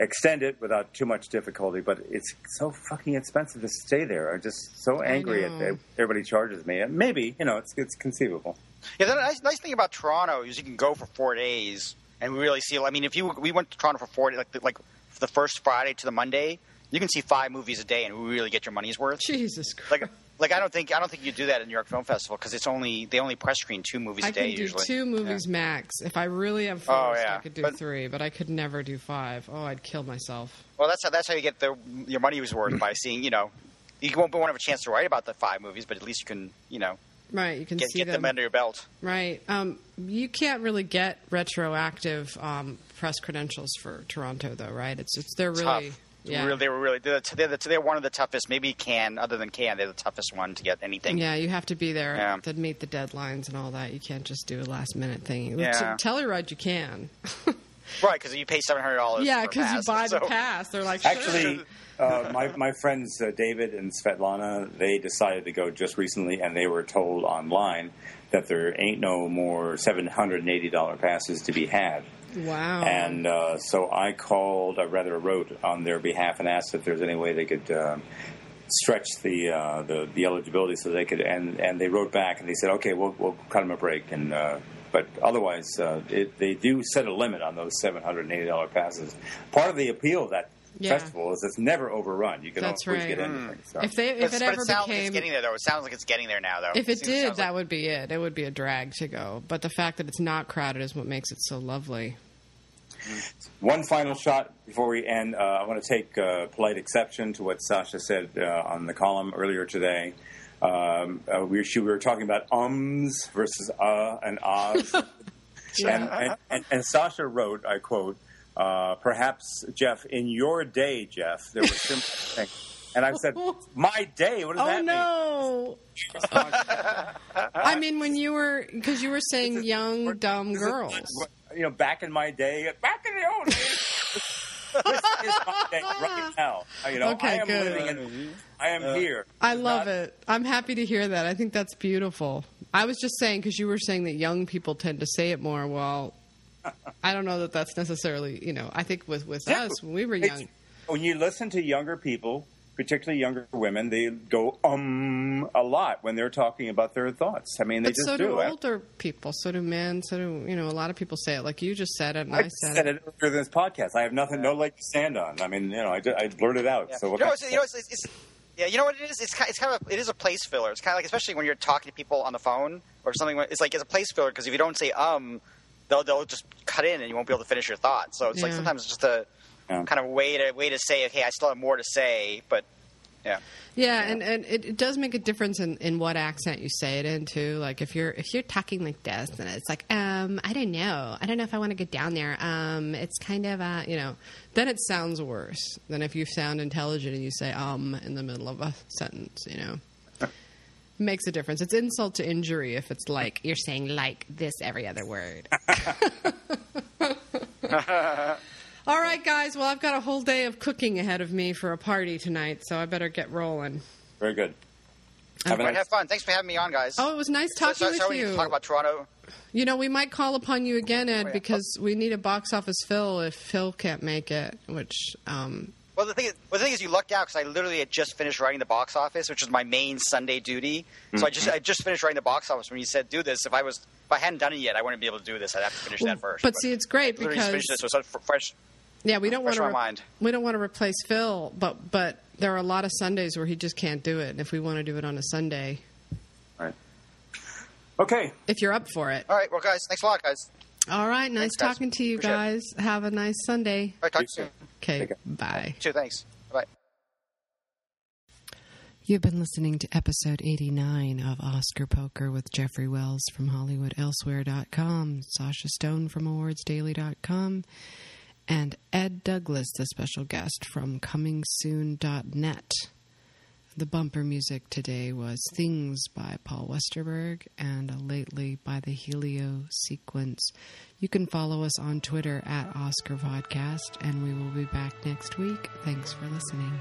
extend it without too much difficulty, but it's so fucking expensive to stay there. I'm just so angry at everybody charges me. And maybe, you know, it's conceivable. Yeah, the nice thing about Toronto is you can go for 4 days, and we really see. I mean, if we went to Toronto for 4 days, like the first Friday to the Monday, you can see 5 movies a day, and we really get your money's worth. Jesus Christ! Like, Like I don't think you do that at New York Film Festival because it's only they only press screen 2 movies a day usually. I can do 2 movies max. If I really have focus, I could do 3, but I could never do 5. Oh, I'd kill myself. Well, that's how you get your money's worth by seeing. You know, you won't have a chance to write about the 5 movies, but at least you can you can get them under your belt. Right. You can't really get retroactive press credentials for Toronto though, right? It's they're really. Tough. Yeah. They're one of the toughest. Maybe Cannes, other than Cannes, they're the toughest one to get anything. Yeah, you have to be there to meet the deadlines and all that. You can't just do a last minute thing. Yeah. Telluride, you can. Right, because you pay $700. Yeah, because you buy the pass. They're like, actually, my friends David and Svetlana, they decided to go just recently, and they were told online that there ain't no more $780 passes to be had. Wow. And so I wrote on their behalf and asked if there's any way they could stretch the eligibility so they could, and they wrote back and they said, okay, we'll cut them a break. And but otherwise, they do set a limit on those $780 passes. Part of the appeal of that festival is it's never overrun. You can always get anything. So. It getting there, though. It sounds like it's getting there now, though. If it did, that would be it. It would be a drag to go. But the fact that it's not crowded is what makes it so lovely. One final shot before we end. I want to take polite exception to what Sasha said on the column earlier today. We were talking about ums versus and ahs. And Sasha wrote, I quote, perhaps, Jeff, in your day, Jeff, there were simple things. And I said, my day? What does that mean? Oh, no. I mean, when you were, because you were saying young, dumb girls. Back in my day, back in the old days. This is my day right now. I am good. I am here. I love it. I'm happy to hear that. I think that's beautiful. I was just saying, because you were saying that young people tend to say it more while... I don't know that that's necessarily, I think with us, when we were young. When you listen to younger people, particularly younger women, they go, a lot when they're talking about their thoughts. I mean, they just do. So do older people. So do men. So do, a lot of people say it. Like you just said it, and I said it. I said it after this podcast. I have nothing, no leg to stand on. I mean, I blurted out. Yeah. So what it is? It is a place filler. It's kind of like, especially when you're talking to people on the phone or something, it's like it's a place filler because if you don't say, they'll just cut in and you won't be able to finish your thoughts. So it's like sometimes it's just a kind of way to say, okay, I still have more to say, but yeah. Yeah, and it does make a difference in what accent you say it in too. Like if you're talking like this and it's like, I don't know. I don't know if I want to get down there. It's kind of then it sounds worse than if you sound intelligent and you say in the middle of a sentence, Makes a difference. It's insult to injury if it's like you're saying like this every other word. All right, guys. Well, I've got a whole day of cooking ahead of me for a party tonight, so I better get rolling. Very good. Have fun. Thanks for having me on, guys. Oh, it was nice talking with you. We talk about Toronto. We might call upon you again, Ed, because we need a box office fill if Phil can't make it, which... Well, the thing is, you lucked out because I literally had just finished writing the box office, which was my main Sunday duty. So I just finished writing the box office when you said do this. If I hadn't done it yet, I wouldn't be able to do this. I'd have to finish that first. But see, it's great because finished this was fresh. Yeah, we don't want to replace Phil, but there are a lot of Sundays where he just can't do it. And if we want to do it on a Sunday, all right? Okay, if you're up for it. All right, well, guys, thanks a lot, guys. All right, nice talking to you guys. Have a nice Sunday. All right, talk soon. Okay, bye. Sure, thanks. Bye. You've been listening to episode 89 of Oscar Poker with Jeffrey Wells from HollywoodElsewhere.com, Sasha Stone from AwardsDaily.com, and Ed Douglas, the special guest from ComingSoon.net. The bumper music today was Things by Paul Westerberg and Lately by the Helio Sequence. You can follow us on Twitter @OscarPodcast, and we will be back next week. Thanks for listening.